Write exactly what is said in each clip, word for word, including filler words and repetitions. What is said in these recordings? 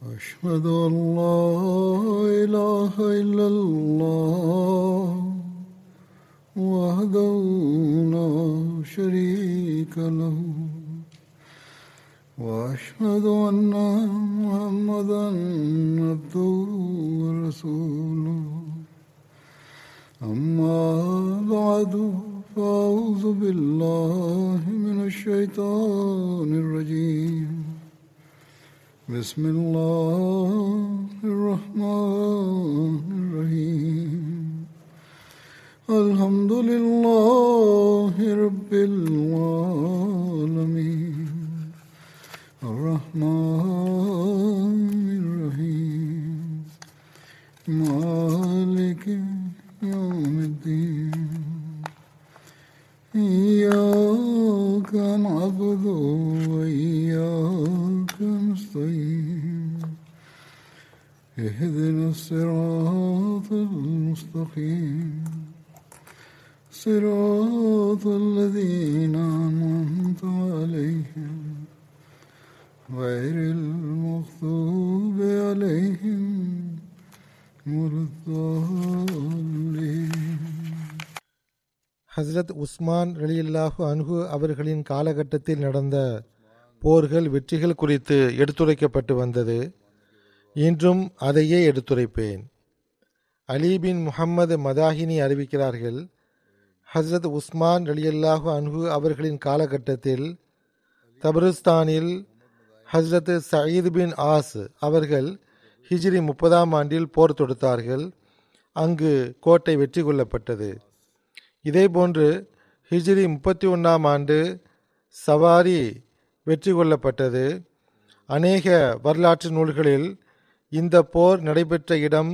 أشهد أن لا إله إلا الله وحده لا شريك له وأشهد أن محمدا عبده ورسوله أما بعد فأعوذ بالله من الشيطان الرجيم بسم الله الرحمن الرحيم الحمد لله رب العالمين الرحمن الرحيم مالك يوم الدين إياك نعبد وإياك نستعين اهدنا الصراط المستقيم صراط الذين أنعمت عليهم غير المغضوب عليهم ولا الضالين. ஹஸ்ரத் உஸ்மான் ரலியல்லாஹு அன்ஹு அவர்களின் காலகட்டத்தில் நடந்த போர்கள் வெற்றிகள் குறித்து எடுத்துரைக்கப்பட்டு வந்தது. இன்றும் அதையே எடுத்துரைப்பேன். அலி பின் முஹம்மது மதாஹினி அறிவிக்கிறார்கள், ஹஸ்ரத் உஸ்மான் ரலியல்லாஹு அன்ஹு அவர்களின் காலகட்டத்தில் தபருஸ்தானில் ஹஸ்ரத் சயீத் பின் ஆஸ் அவர்கள் ஹிஜ்ரி முப்பதாம் ஆண்டில் போர் தொடுத்தார்கள். அங்கு கோட்டை வெற்றி கொள்ளப்பட்டது. இதேபோன்று ஹிஜ்ரி முப்பத்தி ஒன்றாம் ஆண்டு சவாரி வெற்றி கொள்ளப்பட்டது. அநேக வரலாற்று நூல்களில் இந்த போர் நடைபெற்ற இடம்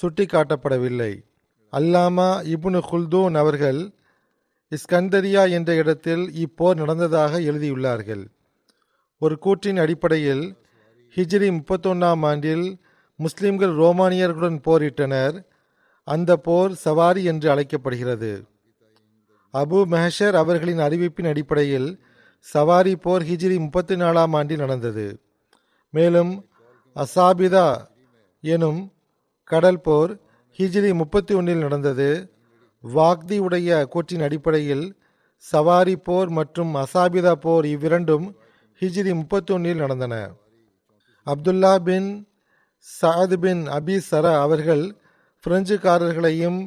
சுட்டி காட்டப்படவில்லை. அல்லாமா இப்னு குல்தூன் அவர்கள் இஸ்கந்தரியா என்ற இடத்தில் இப்போர் நடந்ததாக எழுதியுள்ளார்கள். ஒரு கூற்றின் அடிப்படையில் ஹிஜ்ரி முப்பத்தொன்றாம் ஆண்டில் முஸ்லிம்கள் ரோமானியர்களுடன் போரிட்டனர். அந்த போர் சவாரி என்று அழைக்கப்படுகிறது. அபு மெஹர் அவர்களின் அறிவிப்பின் அடிப்படையில் சவாரி போர் ஹிஜ்ரி முப்பத்தி நாலாம் ஆண்டில் நடந்தது. மேலும் அசாபிதா எனும் கடல் போர் ஹிஜ்ரி முப்பத்தி ஒன்றில் நடந்தது. வாக்தி உடைய கூற்றின் அடிப்படையில் சவாரி போர் மற்றும் அசாபிதா போர் இவ்விரண்டும் ஹிஜ்ரி முப்பத்தி ஒன்றில் நடந்தன. அப்துல்லா பின் சஅத் பின் அபி சரா அவர்கள் பிரெஞ்சுக்காரர்களையும்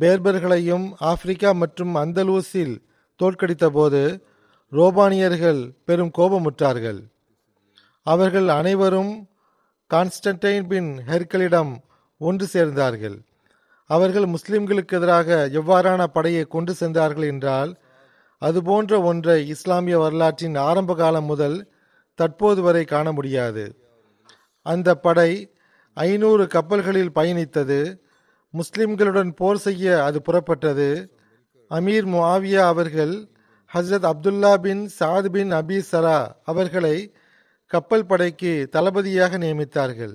பேர்பர்களையும் ஆப்பிரிக்கா மற்றும் அந்தலூசில் தோற்கடித்த போது ரோமானியர்கள் பெரும் கோபமுற்றார்கள். அவர்கள் அனைவரும் கான்ஸ்டன்டைன் பின் ஹெர்கலிடம் ஒன்று சேர்ந்தார்கள். அவர்கள் முஸ்லிம்களுக்கு எதிராக எவ்வாறான படையை கொண்டு சென்றார்கள் என்றால், அதுபோன்ற ஒன்றை இஸ்லாமிய வரலாற்றின் ஆரம்ப காலம் முதல் தற்போது வரை காண முடியாது. அந்த படை ஐநூறு கப்பல்களில் பயணித்தது. முஸ்லிம்களுடன் போர் செய்ய அது புறப்பட்டது. அமீர் முஆவியா அவர்கள் ஹஸ்ரத் அப்துல்லா பின் சஅத் பின் அபி சரா அவர்களை கப்பல் படைக்கு தளபதியாக நியமித்தார்கள்.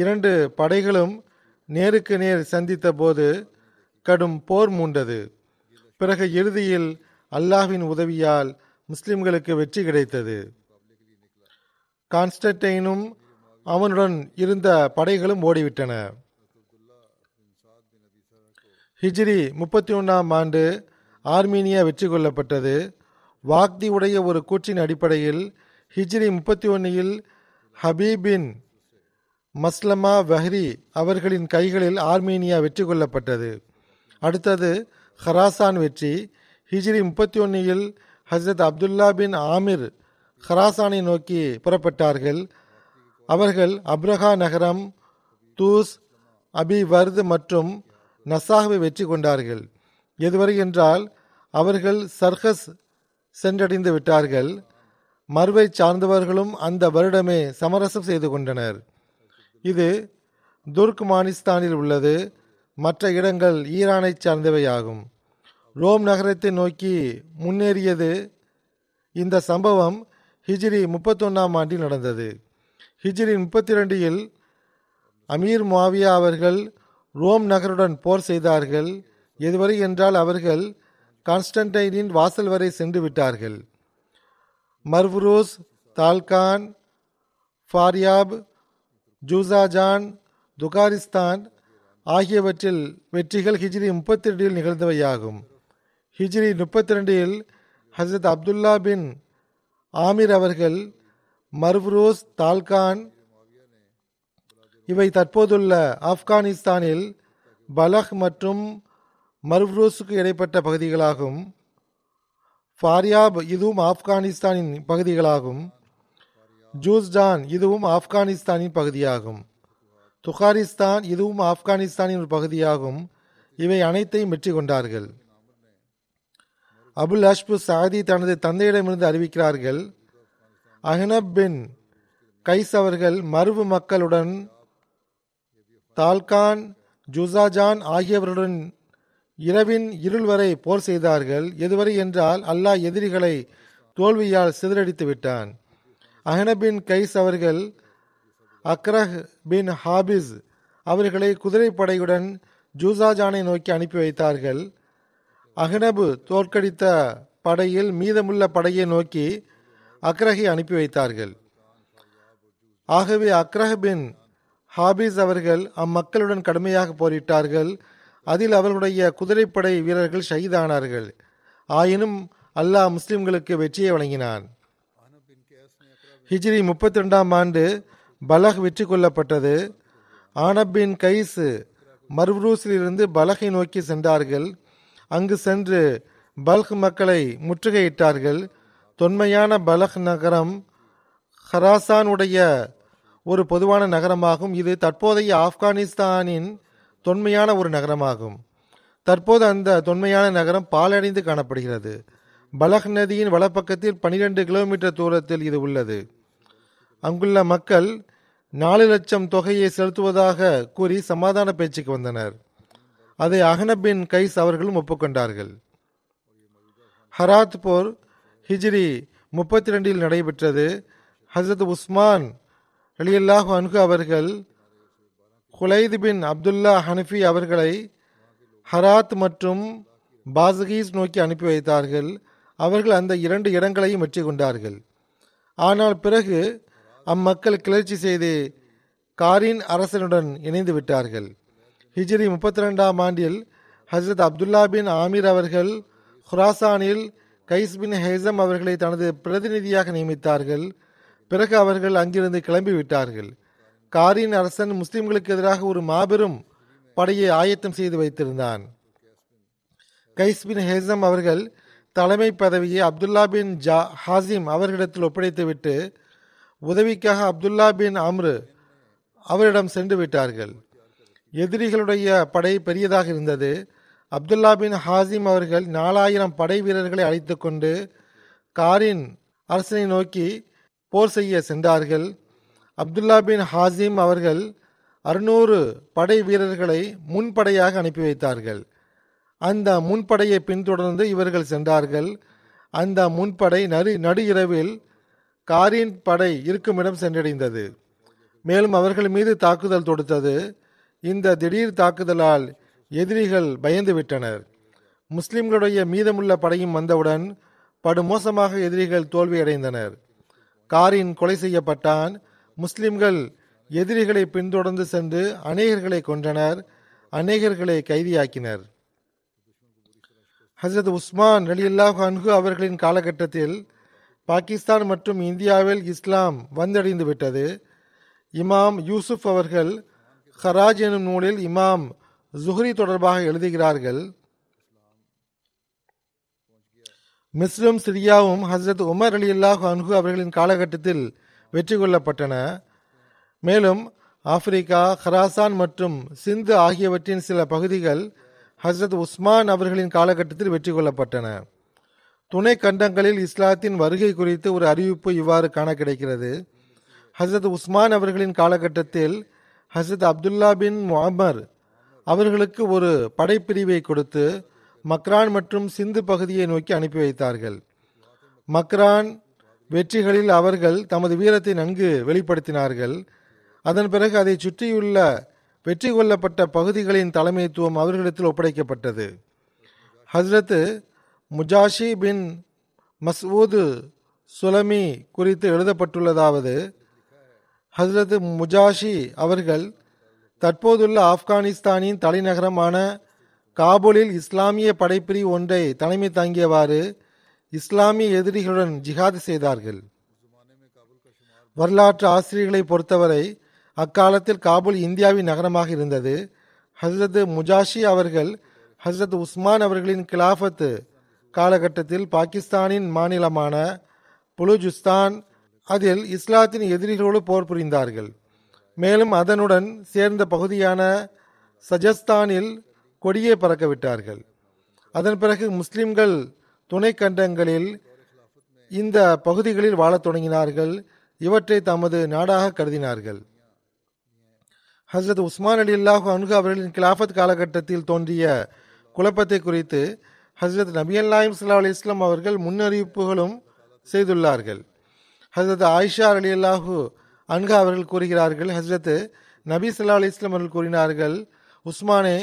இரண்டு படைகளும் நேருக்கு நேர் சந்தித்த போது கடும் போர் மூண்டது. பிறகு இறுதியில் அல்லாஹ்வின் உதவியால் முஸ்லிம்களுக்கு வெற்றி கிடைத்தது. கான்ஸ்டன்டைனும் அவனுடன் இருந்த படைகளும் ஓடிவிட்டன. ஹிஜ்ரி முப்பத்தி ஒன்றாம் ஆண்டு ஆர்மீனியா வெற்றி கொள்ளப்பட்டது. வாக்தி உடைய ஒரு கூற்றின் அடிப்படையில் ஹிஜ்ரி முப்பத்தி ஒன்றில் ஹபீபின் மஸ்லமா வஹ்ரி அவர்களின் கைகளில் ஆர்மீனியா வெற்றி கொள்ளப்பட்டது. அடுத்தது ஹராசான் வெற்றி. ஹிஜ்ரி முப்பத்தி ஒன்றில் ஹஸ்ரத் அப்துல்லா பின் ஆமிர் ஹராசானை நோக்கி புறப்பட்டார்கள். அவர்கள் அப்ரஹா நகரம், தூஸ், அபி வர்த் மற்றும் நசாகவை வெற்றி கொண்டார்கள். எதுவரை என்றால் அவர்கள் சர்கஸ் சென்றடைந்து விட்டார்கள். மர்வை சார்ந்தவர்களும் அந்த வருடமே சமரசம் செய்து கொண்டனர். இது துர்க்மானிஸ்தானில் உள்ளது. மற்ற இடங்கள் ஈரானை சார்ந்தவையாகும். ரோம் நகரத்தை நோக்கி முன்னேறியது. இந்த சம்பவம் ஹிஜ்ரி முப்பத்தொன்னாம் ஆண்டில் நடந்தது. ஹிஜ்ரி முப்பத்தி இரண்டில் அமீர் முஆவியா அவர்கள் ரோம் நகருடன் போர் செய்தார்கள். எதுவரை என்றால் அவர்கள் கான்ஸ்டன்டைனின் வாசல் வரை சென்று விட்டார்கள். மர்வூஸ், தால்கான், ஃபாரியாப், ஜூசாஜான், துகாரிஸ்தான் ஆகியவற்றில் வெற்றிகள் ஹிஜ்ரி முப்பத்தி ரெண்டில் நிகழ்ந்தவையாகும். ஹிஜ்ரி முப்பத்தி ரெண்டில் ஹசரத் அப்துல்லா பின் ஆமீர் அவர்கள் மர்ஃப்ரோஸ், தால்கான் இவை தற்போதுள்ள ஆப்கானிஸ்தானில் பலஹ் மற்றும் மர்ஃப்ரோஸுக்கு இடைப்பட்ட பகுதிகளாகும். ஃபாரியாப் இதுவும் ஆப்கானிஸ்தானின் பகுதிகளாகும். ஜூஸ்டான் இதுவும் ஆப்கானிஸ்தானின் பகுதியாகும். துகாரிஸ்தான் இதுவும் ஆப்கானிஸ்தானின் ஒரு பகுதியாகும். இவை அனைத்தையும் வெற்றி கொண்டார்கள். அபுல் அஷ்பு சாதி தனது தந்தையிடமிருந்து அறிவிக்கிறார்கள், அஹ்னப் பின் கைஸ் அவர்கள் மருவு மக்களுடன் தால்கான், ஜூசாஜான் ஆகியவருடன் இரவின் இருள் வரை போர் செய்தார்கள். எதுவரை என்றால் அல்லாஹ் எதிரிகளை தோல்வியால் சிதறடித்து விட்டான். அஹ்னப் பின் கைஸ் அவர்கள் அக்ரஹ் பின் ஹாபிஸ் அவர்களை குதிரைப்படையுடன் ஜூசாஜானை நோக்கி அனுப்பி வைத்தார்கள். அஹ்னபு தோற்கடித்த படையில் மீதமுள்ள படையை நோக்கி அக்ரஹை அனுப்பி வைத்தார்கள். ஆகவே அக்ரஹ் பின் ஹாபிஸ் அவர்கள் அம்மக்களுடன் கடுமையாக போரிட்டார்கள். அதில் அவர்களுடைய குதிரைப்படை வீரர்கள் ஷஹீதானார்கள். ஆயினும் அல்லாஹ் முஸ்லிம்களுக்கு வெற்றியை வழங்கினான். ஹிஜ்ரி முப்பத்தி ரெண்டாம் ஆண்டு பலஹ் வெற்றி கொள்ளப்பட்டது. ஆனப் பின் கைஸ் மர்ஃப்ரூஸிலிருந்து பலஹை நோக்கி சென்றார்கள். அங்கு சென்று பல்க் மக்களை முற்றுகையிட்டார்கள். தொன்மையான பலஹ் நகரம் ஹராசானுடைய ஒரு பொதுவான நகரமாகும். இது தற்போதைய ஆப்கானிஸ்தானின் தொன்மையான ஒரு நகரமாகும். தற்போது அந்த தொன்மையான நகரம் பாலடைந்து காணப்படுகிறது. பலஹ் நதியின் வலப்பக்கத்தில் பனிரெண்டு கிலோமீட்டர் தூரத்தில் இது உள்ளது. அங்குள்ள மக்கள் நாலு லட்சம் தொகையை செலுத்துவதாக கூறி சமாதான பேச்சுக்கு வந்தனர். அதை அஹ்னப் பின் கைஸ் அவர்களும் ஒப்புக்கொண்டார்கள். ஹராத் போர் ஹிஜ்ரி முப்பத்தி ரெண்டில் நடைபெற்றது. ஹசரத் உஸ்மான் ரலியல்லாஹு அன்ஹு அவர்கள் குலைத் பின் அப்துல்லா ஹனஃபி அவர்களை ஹராத் மற்றும் பாசகீஸ் நோக்கி அனுப்பி வைத்தார்கள். அவர்கள் அந்த இரண்டு இடங்களையும் வெற்றி கொண்டார்கள். ஆனால் பிறகு அம்மக்கள் கிளர்ச்சி செய்து காரின் அரசனுடன் இணைந்து விட்டார்கள். ஹிஜ்ரி முப்பத்தி ரெண்டாம் ஆண்டில் ஹசரத் அப்துல்லா பின் ஆமீர் அவர்கள் ஹுராசானில் கைஸ் பின் ஹேசம் அவர்களை தனது பிரதிநிதியாக நியமித்தார்கள். பிறகு அவர்கள் அங்கிருந்து கிளம்பிவிட்டார்கள். காரின் அரசன் முஸ்லிம்களுக்கு எதிராக ஒரு மாபெரும் படையை ஆயத்தம் செய்து வைத்திருந்தான். கைஸ் பின் ஹேசம் அவர்கள் தலைமை பதவியை அப்துல்லா பின் ஜா ஹாசிம் அவர்களிடத்தில் ஒப்படைத்துவிட்டு உதவிக்காக அப்துல்லா பின் அம்ரு அவரிடம் சென்று விட்டார்கள். எதிரிகளுடைய படை பெரியதாக இருந்தது. அப்துல்லா பின் ஹாசிம் அவர்கள் நாலாயிரம் படை வீரர்களை அழைத்து கொண்டு காரின் அரசனை நோக்கி போர் செய்ய சென்றார்கள். அப்துல்லா பின் ஹாசிம் அவர்கள் அறுநூறு படை வீரர்களை முன்படையாக அனுப்பி வைத்தார்கள். அந்த முன்படையை பின்தொடர்ந்து இவர்கள் சென்றார்கள். அந்த முன்படை நடு நடு இரவில் காரின் படை இருக்குமிடம் சென்றடைந்தது. மேலும் அவர்கள் மீது தாக்குதல் தொடுத்தது. இந்த திடீர் தாக்குதலால் எதிரிகள் பயந்து விட்டனர். முஸ்லிம்களுடைய மீதமுள்ள படையும் வந்தவுடன் படுமோசமாக எதிரிகள் தோல்வியடைந்தனர். காரின் கொலை செய்யப்பட்டான். முஸ்லிம்கள் எதிரிகளை பின்தொடர்ந்து சென்று அநேகர்களை கொன்றனர், அநேகர்களை கைதியாக்கினர். ஹசரத் உஸ்மான் ரலியல்லாஹு அன்ஹு அவர்களின் காலகட்டத்தில் பாகிஸ்தான் மற்றும் இந்தியாவில் இஸ்லாம் வந்தடைந்து விட்டது. இமாம் யூசுப் அவர்கள் ஹராஜ் எனும் நூலில் இமாம் ஜுஹ்ரி தொடர்பாக எழுதுகிறார்கள், மிஸ்ரும் சிரியாவும் ஹசரத் உமர் ரலியல்லாஹு அன்ஹு அவர்களின் காலகட்டத்தில் வெற்றி கொள்ளப்பட்டன. மேலும் ஆப்பிரிக்கா, ஹராசான் மற்றும் சிந்து ஆகியவற்றின் சில பகுதிகள் ஹசரத் உஸ்மான் அவர்களின் காலகட்டத்தில் வெற்றி கொள்ளப்பட்டன. துணை கண்டங்களில் இஸ்லாத்தின் வருகை குறித்து ஒரு அறிவிப்பு இவ்வாறு காண கிடைக்கிறது. ஹசரத் உஸ்மான் அவர்களின் காலகட்டத்தில் ஹசரத் அப்துல்லா பின் முஅம்மர் அவர்களுக்கு ஒரு படைப்பிரிவை கொடுத்து மக்ரான் மற்றும் சிந்து பகுதியை நோக்கி அனுப்பி வைத்தார்கள். மக்ரான் வெற்றிகளில் அவர்கள் தமது வீரத்தை நன்கு வெளிப்படுத்தினார்கள். அதன் பிறகு அதை சுற்றியுள்ள வெற்றி கொள்ளப்பட்ட பகுதிகளின் தலைமைத்துவம் அவர்களிடத்தில் ஒப்படைக்கப்பட்டது. ஹசரத்து முஜாஷி பின் மஸ்ஊது சுலமி குறித்து எழுதப்பட்டுள்ளதாவது, ஹஸ்ரத் முஜாஷி அவர்கள் தற்போதுள்ள ஆப்கானிஸ்தானின் தலைநகரமான காபூலில் இஸ்லாமிய படைப்பிரிவு ஒன்றை தலைமை தாங்கியவாறு இஸ்லாமிய எதிரிகளுடன் ஜிஹாத் செய்தார்கள். வரலாற்று ஆசிரியர்களை பொறுத்தவரை அக்காலத்தில் காபூல் இந்தியாவின் நகரமாக இருந்தது. ஹஸ்ரத் முஜாஷி அவர்கள் ஹஸ்ரத் உஸ்மான் அவர்களின் கிலாஃபத்து காலகட்டத்தில் பாகிஸ்தானின் மாநிலமான புலுஜிஸ்தான் அதில் இஸ்லாத்தின் எதிரிகளோடு போர் புரிந்தார்கள். மேலும் அதனுடன் சேர்ந்த பகுதியான சஜஸ்தானில் கொடியை பறக்கவிட்டார்கள். அதன் பிறகு முஸ்லிம்கள் துணை கண்டங்களில் இந்த பகுதிகளில் வாழத் தொடங்கினார்கள். இவற்றை தமது நாடாக கருதினார்கள். ஹஸ்ரத் உஸ்மான் ரலியல்லாஹு அன்ஹு அவர்களின் கிலாஃபத் காலகட்டத்தில் தோன்றிய குழப்பத்தை குறித்து ஹஸ்ரத் நபியல்லாஹி ஸல்லல்லாஹு அலைஹி வஸல்லம் அவர்கள் முன்னறிவிப்புகளும் செய்துள்ளார்கள். ஹஸ்ரத் ஆயிஷா ரலியல்லாஹு அன்ஹா அவர்கள் கூறுகிறார்கள், ஹஸ்ரத் நபி ஸல்லல்லாஹு அலைஹி வஸல்லம் அவர்கள் கூறினார்கள், உஸ்மானே,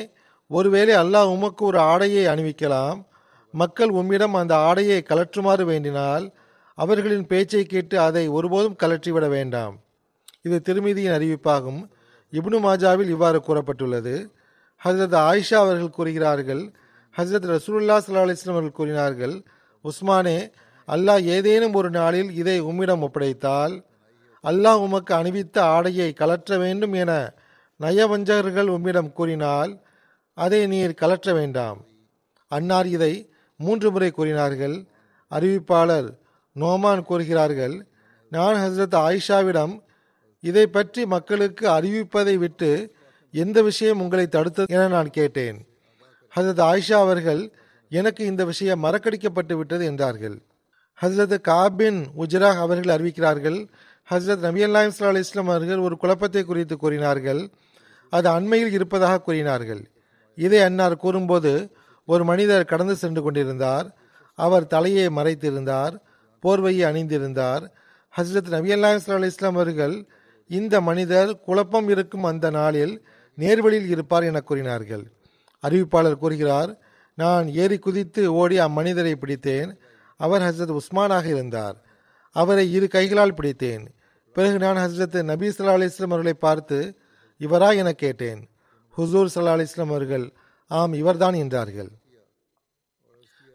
ஒருவேளை அல்லாஹ் உமக்கு ஒரு ஆடையை அணிவிக்கலாம். மக்கள் உம்மிடம் அந்த ஆடையை கலற்றுமாறு வேண்டினால் அவர்களின் பேச்சை கேட்டு அதை ஒருபோதும் கலற்றிவிட வேண்டாம். இது திருமிதியின் அறிவிப்பாகும். இப்னு மாஜாவில் இவ்வாறு கூறப்பட்டுள்ளது. ஹஸ்ரத் ஆயிஷா அவர்கள் கூறுகிறார்கள், ஹஸ்ரத் ரசூலுல்லாஹி ஸல்லல்லாஹு அலைஹி வஸல்லம் அவர்கள் கூறினார்கள், உஸ்மானே, அல்லாஹ் ஏதேனும் ஒரு நாளில் இதை உம்மிடம் ஒப்படைத்தால் அல்லாஹ் உமக்கு அணிவித்த ஆடையை கலற்ற வேண்டும் என நயவஞ்சகர்கள் உம்மிடம் கூறினால் அதை நீர் கலற்ற வேண்டாம். அன்னார் இதை மூன்று முறை கூறினார்கள். அறிவிப்பாளர் நோமான் கூறுகிறார்கள், நான் ஹஸ்ரத் ஆயிஷாவிடம் இதை பற்றி மக்களுக்கு அறிவிப்பதை விட்டு எந்த விஷயம் உங்களை தடுத்தது என நான் கேட்டேன். ஹஸ்ரத் ஆயிஷா அவர்கள், எனக்கு இந்த விஷயம் மறக்கடிக்கப்பட்டு விட்டது என்றார்கள். ஹஸ்ரத் கஅப் பின் உஜ்ரா அவர்கள் அறிவிக்கிறார்கள், ஹஸ்ரத் நபியல்லாஹி ஸல்லல்லாஹு அலைஹி வஸல்லம் அவர்கள் ஒரு குழப்பத்தை குறித்து கூறினார்கள். அது அண்மையில் இருப்பதாக கூறினார்கள். இதை அன்னார் கூறும்போது ஒரு மனிதர் கடந்து சென்று கொண்டிருந்தார். அவர் தலையை மறைத்திருந்தார், போர்வையை அணிந்திருந்தார். ஹஸ்ரத் நபியல்லாஹி ஸல்லல்லாஹு அலைஹி வஸல்லம் அவர்கள், இந்த மனிதர் குழப்பம் இருக்கும் அந்த நாளில் நேர்வழியில் இருப்பார் என கூறினார்கள். அறிவிப்பாளர் கூறுகிறார், நான் ஏறி குதித்து ஓடி அம்மனிதரை பிடித்தேன். அவர் ஹஸ்ரத் உஸ்மானாக இருந்தார். அவரை இரு கைகளால் பிடித்தேன். பிறகு நான் ஹஸ்ரத் நபி ஸல்லல்லாஹு அலைஹி வஸல்லம் அவர்களை பார்த்து, இவரா என கேட்டேன். ஹுசூர் ஸல்லல்லாஹு அலைஹி வஸல்லம் அவர்கள், ஆம், இவர்தான் என்றார்கள்.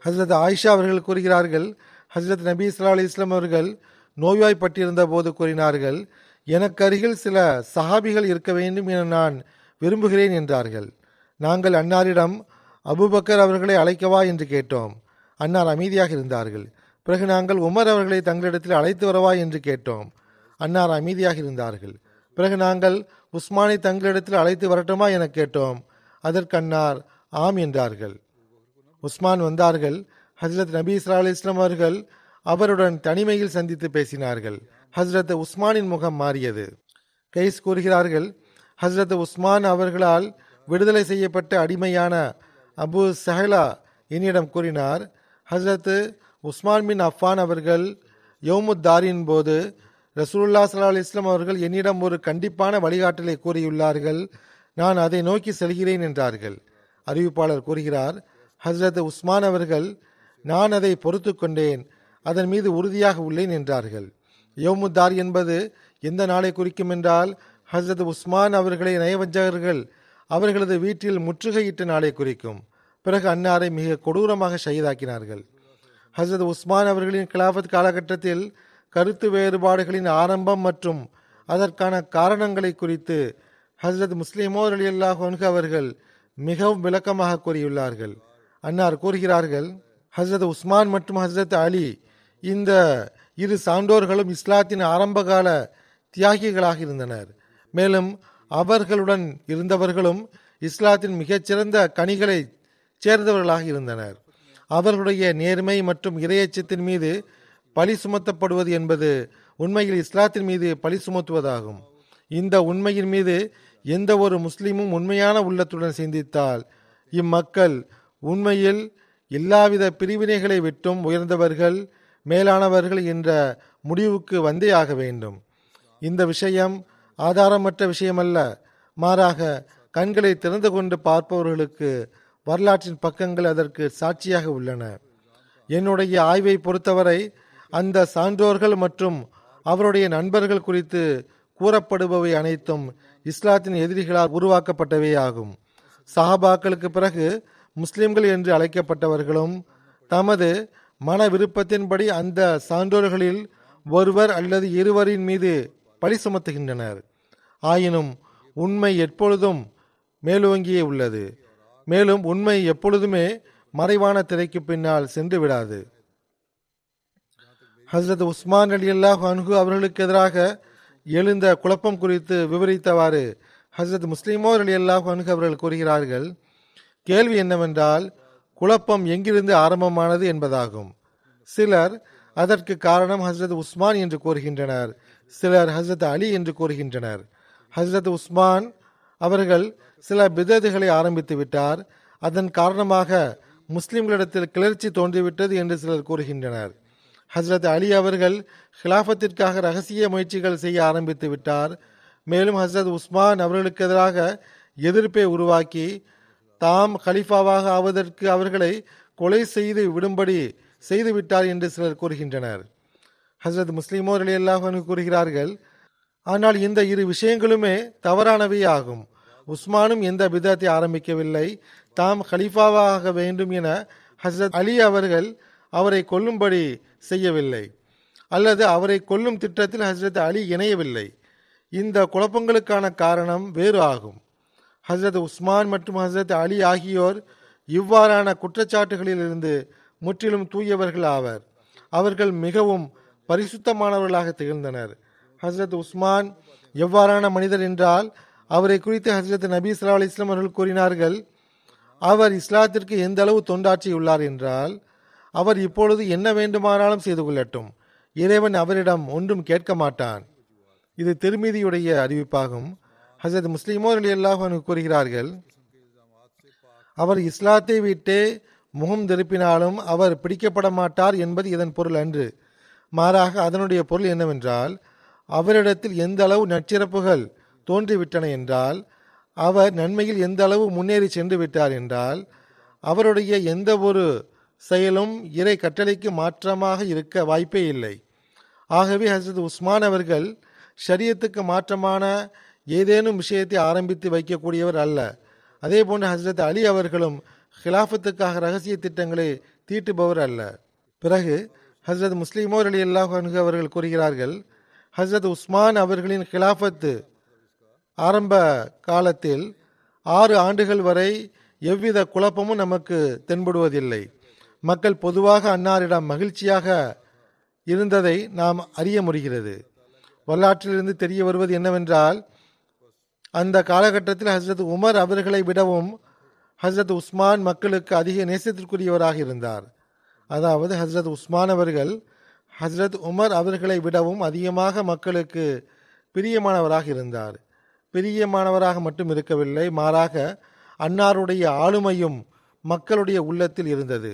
ஹஸ்ரத் ஆயிஷா அவர்கள் கூறுகிறார்கள், ஹஸ்ரத் நபி ஸல்லல்லாஹு அலைஹி வஸல்லம் அவர்கள் நோய்வாய்ப்பட்டிருந்த போது கூறினார்கள், எனக்கு அருகில் சில சஹாபிகள் இருக்க வேண்டும் என நான் விரும்புகிறேன் என்றார்கள். நாங்கள் அன்னாரிடம் அபூபக்கர் அவர்களை அழைக்கவா என்று கேட்டோம். அன்னார் அமைதியாக இருந்தார்கள். பிறகு நாங்கள் உமர் அவர்களை தங்களிடத்தில் அழைத்து வரவா என்று கேட்டோம். அன்னார் அமைதியாக இருந்தார்கள். பிறகு நாங்கள் உஸ்மானை தங்களிடத்தில் அழைத்து வரட்டுமா என கேட்டோம். அதற்கு அன்னார் ஆம் என்றார்கள். உஸ்மான் வந்தார்கள். ஹஸ்ரத் நபி ஸல்லல்லாஹு அலைஹி வஸல்லம் அவர்கள் அவருடன் தனிமையில் சந்தித்து பேசினார்கள். ஹஸ்ரத் உஸ்மானின் முகம் மாறியது. கைஸ் கூறுகிறார்கள், ஹஸ்ரத் உஸ்மான் அவர்களால் விடுதலை செய்யப்பட்ட அடிமையான அபு சஹலா என்னிடம் கூறினார், ஹஸ்ரத் உஸ்மான் பின் அஃபான் அவர்கள் யௌமுத்தாரின் போது ரசூலுல்லாஹி ஸல்லல்லாஹு அலைஹி வஸல்லம் அவர்கள் என்னிடம் ஒரு கண்டிப்பான வழிகாட்டலை கூறியுள்ளார்கள். நான் அதை நோக்கி செல்கிறேன் என்றார்கள். அறிவிப்பாளர் கூறுகிறார், ஹஸ்ரத் உஸ்மான் அவர்கள், நான் அதை பொறுத்து கொண்டேன், அதன் மீது உறுதியாக உள்ளேன் என்றார்கள். யௌமுத்தார் என்பது எந்த நாளை குறிக்கும் என்றால், ஹஸ்ரத் உஸ்மான் அவர்களை நயவஞ்சகர்கள் அவர்களது வீட்டில் முற்றுகையிட்ட நாளை குறிக்கும். பிறகு அன்னாரை மிக கொடூரமாக ஷஹீதாக்கினார்கள். ஹஸ்ரத் உஸ்மான் அவர்களின் கிலாஃபத் காலகட்டத்தில் கருத்து வேறுபாடுகளின் ஆரம்பம் மற்றும் அதற்கான காரணங்களை குறித்து ஹஸ்ரத் முஸ்லிமோ ரலியல்லாஹு அன்ஹு அவர்கள் மிகவும் விளக்கமாக கூறியுள்ளார்கள். அன்னார் கூறுகிறார்கள், ஹஸ்ரத் உஸ்மான் மற்றும் ஹஸ்ரத் அலி இந்த இரு சான்றோர்களும் இஸ்லாத்தின் ஆரம்பகால தியாகிகளாக இருந்தனர். மேலும் அவர்களுடன் இருந்தவர்களும் இஸ்லாத்தின் மிகச்சிறந்த கனிகளை சேர்ந்தவர்களாக இருந்தனர். அவர்களுடைய நேர்மை மற்றும் இறையச்சத்தின் மீது பழி சுமத்தப்படுவது என்பது உண்மையில் இஸ்லாத்தின் மீது பழி சுமத்துவதாகும். இந்த உண்மையின் மீது எந்த ஒரு முஸ்லீமும் உண்மையான உள்ளத்துடன் சிந்தித்தால் இம்மக்கள் உண்மையில் எல்லாவித பிரிவினைகளை விட்டும் உயர்ந்தவர்கள், மேலானவர்கள் என்ற முடிவுக்கு வந்தே ஆக வேண்டும். இந்த விஷயம் ஆதாரமற்ற விஷயமல்ல, மாறாக கண்களை திறந்து கொண்டு பார்ப்பவர்களுக்கு வரலாற்றின் பக்கங்கள் அதற்கு சாட்சியாக உள்ளன. என்னுடைய ஆய்வை பொறுத்தவரை அந்த சான்றோர்கள் மற்றும் அவருடைய நண்பர்கள் குறித்து கூறப்படுபவை அனைத்தும் இஸ்லாத்தின் எதிரிகளால் உருவாக்கப்பட்டவை ஆகும். சஹாபாக்களுக்கு பிறகு முஸ்லிம்கள் என்று அழைக்கப்பட்டவர்களும் தமது மன விருப்பத்தின்படி அந்த சான்றோர்களில் ஒருவர் அல்லது இருவரின் மீது பழி சுமத்துகின்றனர். ஆயினும் உண்மை எப்பொழுதும் மேலோங்கியே உள்ளது. மேலும் உண்மை எப்பொழுதுமே மறைவான திரைக்கு பின்னால் சென்று விடாது. ஹஸ்ரத் உஸ்மான் ரலியல்லாஹு அன்ஹு அவர்களுக்கு எதிராக எழுந்த குழப்பம் குறித்து விவரித்தவாறு ஹஸ்ரத் முஸ்லிமோ ரலியல்லாஹு அன்ஹு அவர்கள் கூறுகிறார்கள், கேள்வி என்னவென்றால் குழப்பம் எங்கிருந்து ஆரம்பமானது என்பதாகும். சிலர் அதற்கு காரணம் ஹஸ்ரத் உஸ்மான் என்று கூறுகின்றனர், சிலர் ஹஸ்ரத் அலி என்று கூறுகின்றனர். ஹஸ்ரத் உஸ்மான் அவர்கள் சில பிதத்துகளை ஆரம்பித்து விட்டார், அதன் காரணமாக முஸ்லிம்களிடத்தில் கிளர்ச்சி தோன்றிவிட்டது என்று சிலர் கூறுகின்றனர். ஹஸ்ரத் அலி அவர்கள் ஹிலாஃபத்திற்காக ரகசிய முயற்சிகள் செய்ய ஆரம்பித்து விட்டார். மேலும் ஹஸ்ரத் உஸ்மான் அவர்களுக்கு எதிராக எதிர்ப்பை உருவாக்கி தாம் கலீஃபாவாக ஆவதற்கு அவர்களை கொலை செய்து விடும்படி செய்துவிட்டார் என்று சிலர் கூறுகின்றனர். ஹஸ்ரத் முஸ்லிமோ ரலியல்லாஹு அன்ஹு கூறுகிறார்கள், ஆனால் இந்த இரு விஷயங்களுமே தவறானவை ஆகும். உஸ்மானும் எந்த பிதத்தை ஆரம்பிக்கவில்லை. தாம் கலீஃபாவாக வேண்டும் என ஹஸ்ரத் அலி அவர்கள் அவரை கொல்லும்படி செய்யவில்லை அல்லது அவரை கொல்லும் திட்டத்தில் ஹஸ்ரத் அலி இணையவில்லை. இந்த குழப்பங்களுக்கான காரணம் வேறு ஆகும். ஹஸ்ரத் உஸ்மான் மற்றும் ஹஸ்ரத் அலி ஆகியோர் இவ்வாறான குற்றச்சாட்டுகளிலிருந்து முற்றிலும் தூயவர்கள் ஆவர். அவர்கள் மிகவும் பரிசுத்தமானவர்களாக திகழ்ந்தனர். ஹஸ்ரத் உஸ்மான் எவ்வாறான மனிதர் என்றால் அவரை குறித்து ஹஸ்ரத் நபி ஸல்லல்லாஹு அலைஹி வஸல்லம் அவர்கள் கூறினார்கள், அவர் இஸ்லாத்திற்கு எந்த அளவு தொண்டாற்றியுள்ளார் என்றால் அவர் இப்பொழுது என்ன வேண்டுமானாலும் செய்து கொள்ளட்டும், இறைவன் அவரிடம் ஒன்றும் கேட்க மாட்டான். இது திருமிதியுடைய அறிவிப்பாகும். ஹஸ்ரத் முஸ்லிமோ ரலியல்லாஹு அன்ஹு கூறுகிறார்கள், அவர் இஸ்லாத்தை விட்டு முகம் திருப்பினாலும் அவர் பிடிக்கப்பட மாட்டார் என்பது இதன் பொருள் அன்று. மாறாக அதனுடைய பொருள் என்னவென்றால் அவரிடத்தில் எந்த அளவு நற்சிறப்புகள் தோன்றிவிட்டன என்றால், அவர் நன்மையில் எந்த அளவு முன்னேறி சென்று விட்டார் என்றால், அவருடைய எந்த ஒரு செயலும் இறை கட்டளைக்கு மாற்றமாக இருக்க வாய்ப்பே இல்லை. ஆகவே ஹஸ்ரத் உஸ்மான் அவர்கள் ஷரியத்துக்கு மாற்றமான ஏதேனும் விஷயத்தை ஆரம்பித்து வைக்கக்கூடியவர் அல்ல. அதே போன்று ஹஸ்ரத் அலி அவர்களும் ஹிலாஃபத்துக்காக ரகசிய திட்டங்களை தீட்டுபவர் அல்ல. பிறகு ஹஸ்ரத் முஸ்லிமோ ரலியல்லாஹு அன்ஹு அவர்கள் கூறுகிறார்கள், ஹஸ்ரத் உஸ்மான் அவர்களின் ஹிலாஃபத்து ஆரம்ப காலத்தில் ஆறு ஆண்டுகள் வரை எவ்வித குழப்பமும் நமக்கு தென்படுவதில்லை. மக்கள் பொதுவாக அன்னாரிடம் மகிழ்ச்சியாக இருந்ததை நாம் அறிய முடிகிறது. வரலாற்றிலிருந்து தெரிய வருவது என்னவென்றால் அந்த காலகட்டத்தில் ஹஸ்ரத் உமர் அவர்களை விடவும் ஹஸ்ரத் உஸ்மான் மக்களுக்கு அதிக நேசத்திற்குரியவராக இருந்தார். அதாவது ஹஸ்ரத் உஸ்மான் அவர்கள் ஹஸ்ரத் உமர் அவர்களை விடவும் அதிகமாக மக்களுக்கு பிரியமானவராக இருந்தார். பிரியமானவராக மட்டும் இருக்கவில்லை, மாறாக அன்னாருடைய ஆளுமையும் மக்களுடைய உள்ளத்தில் இருந்தது.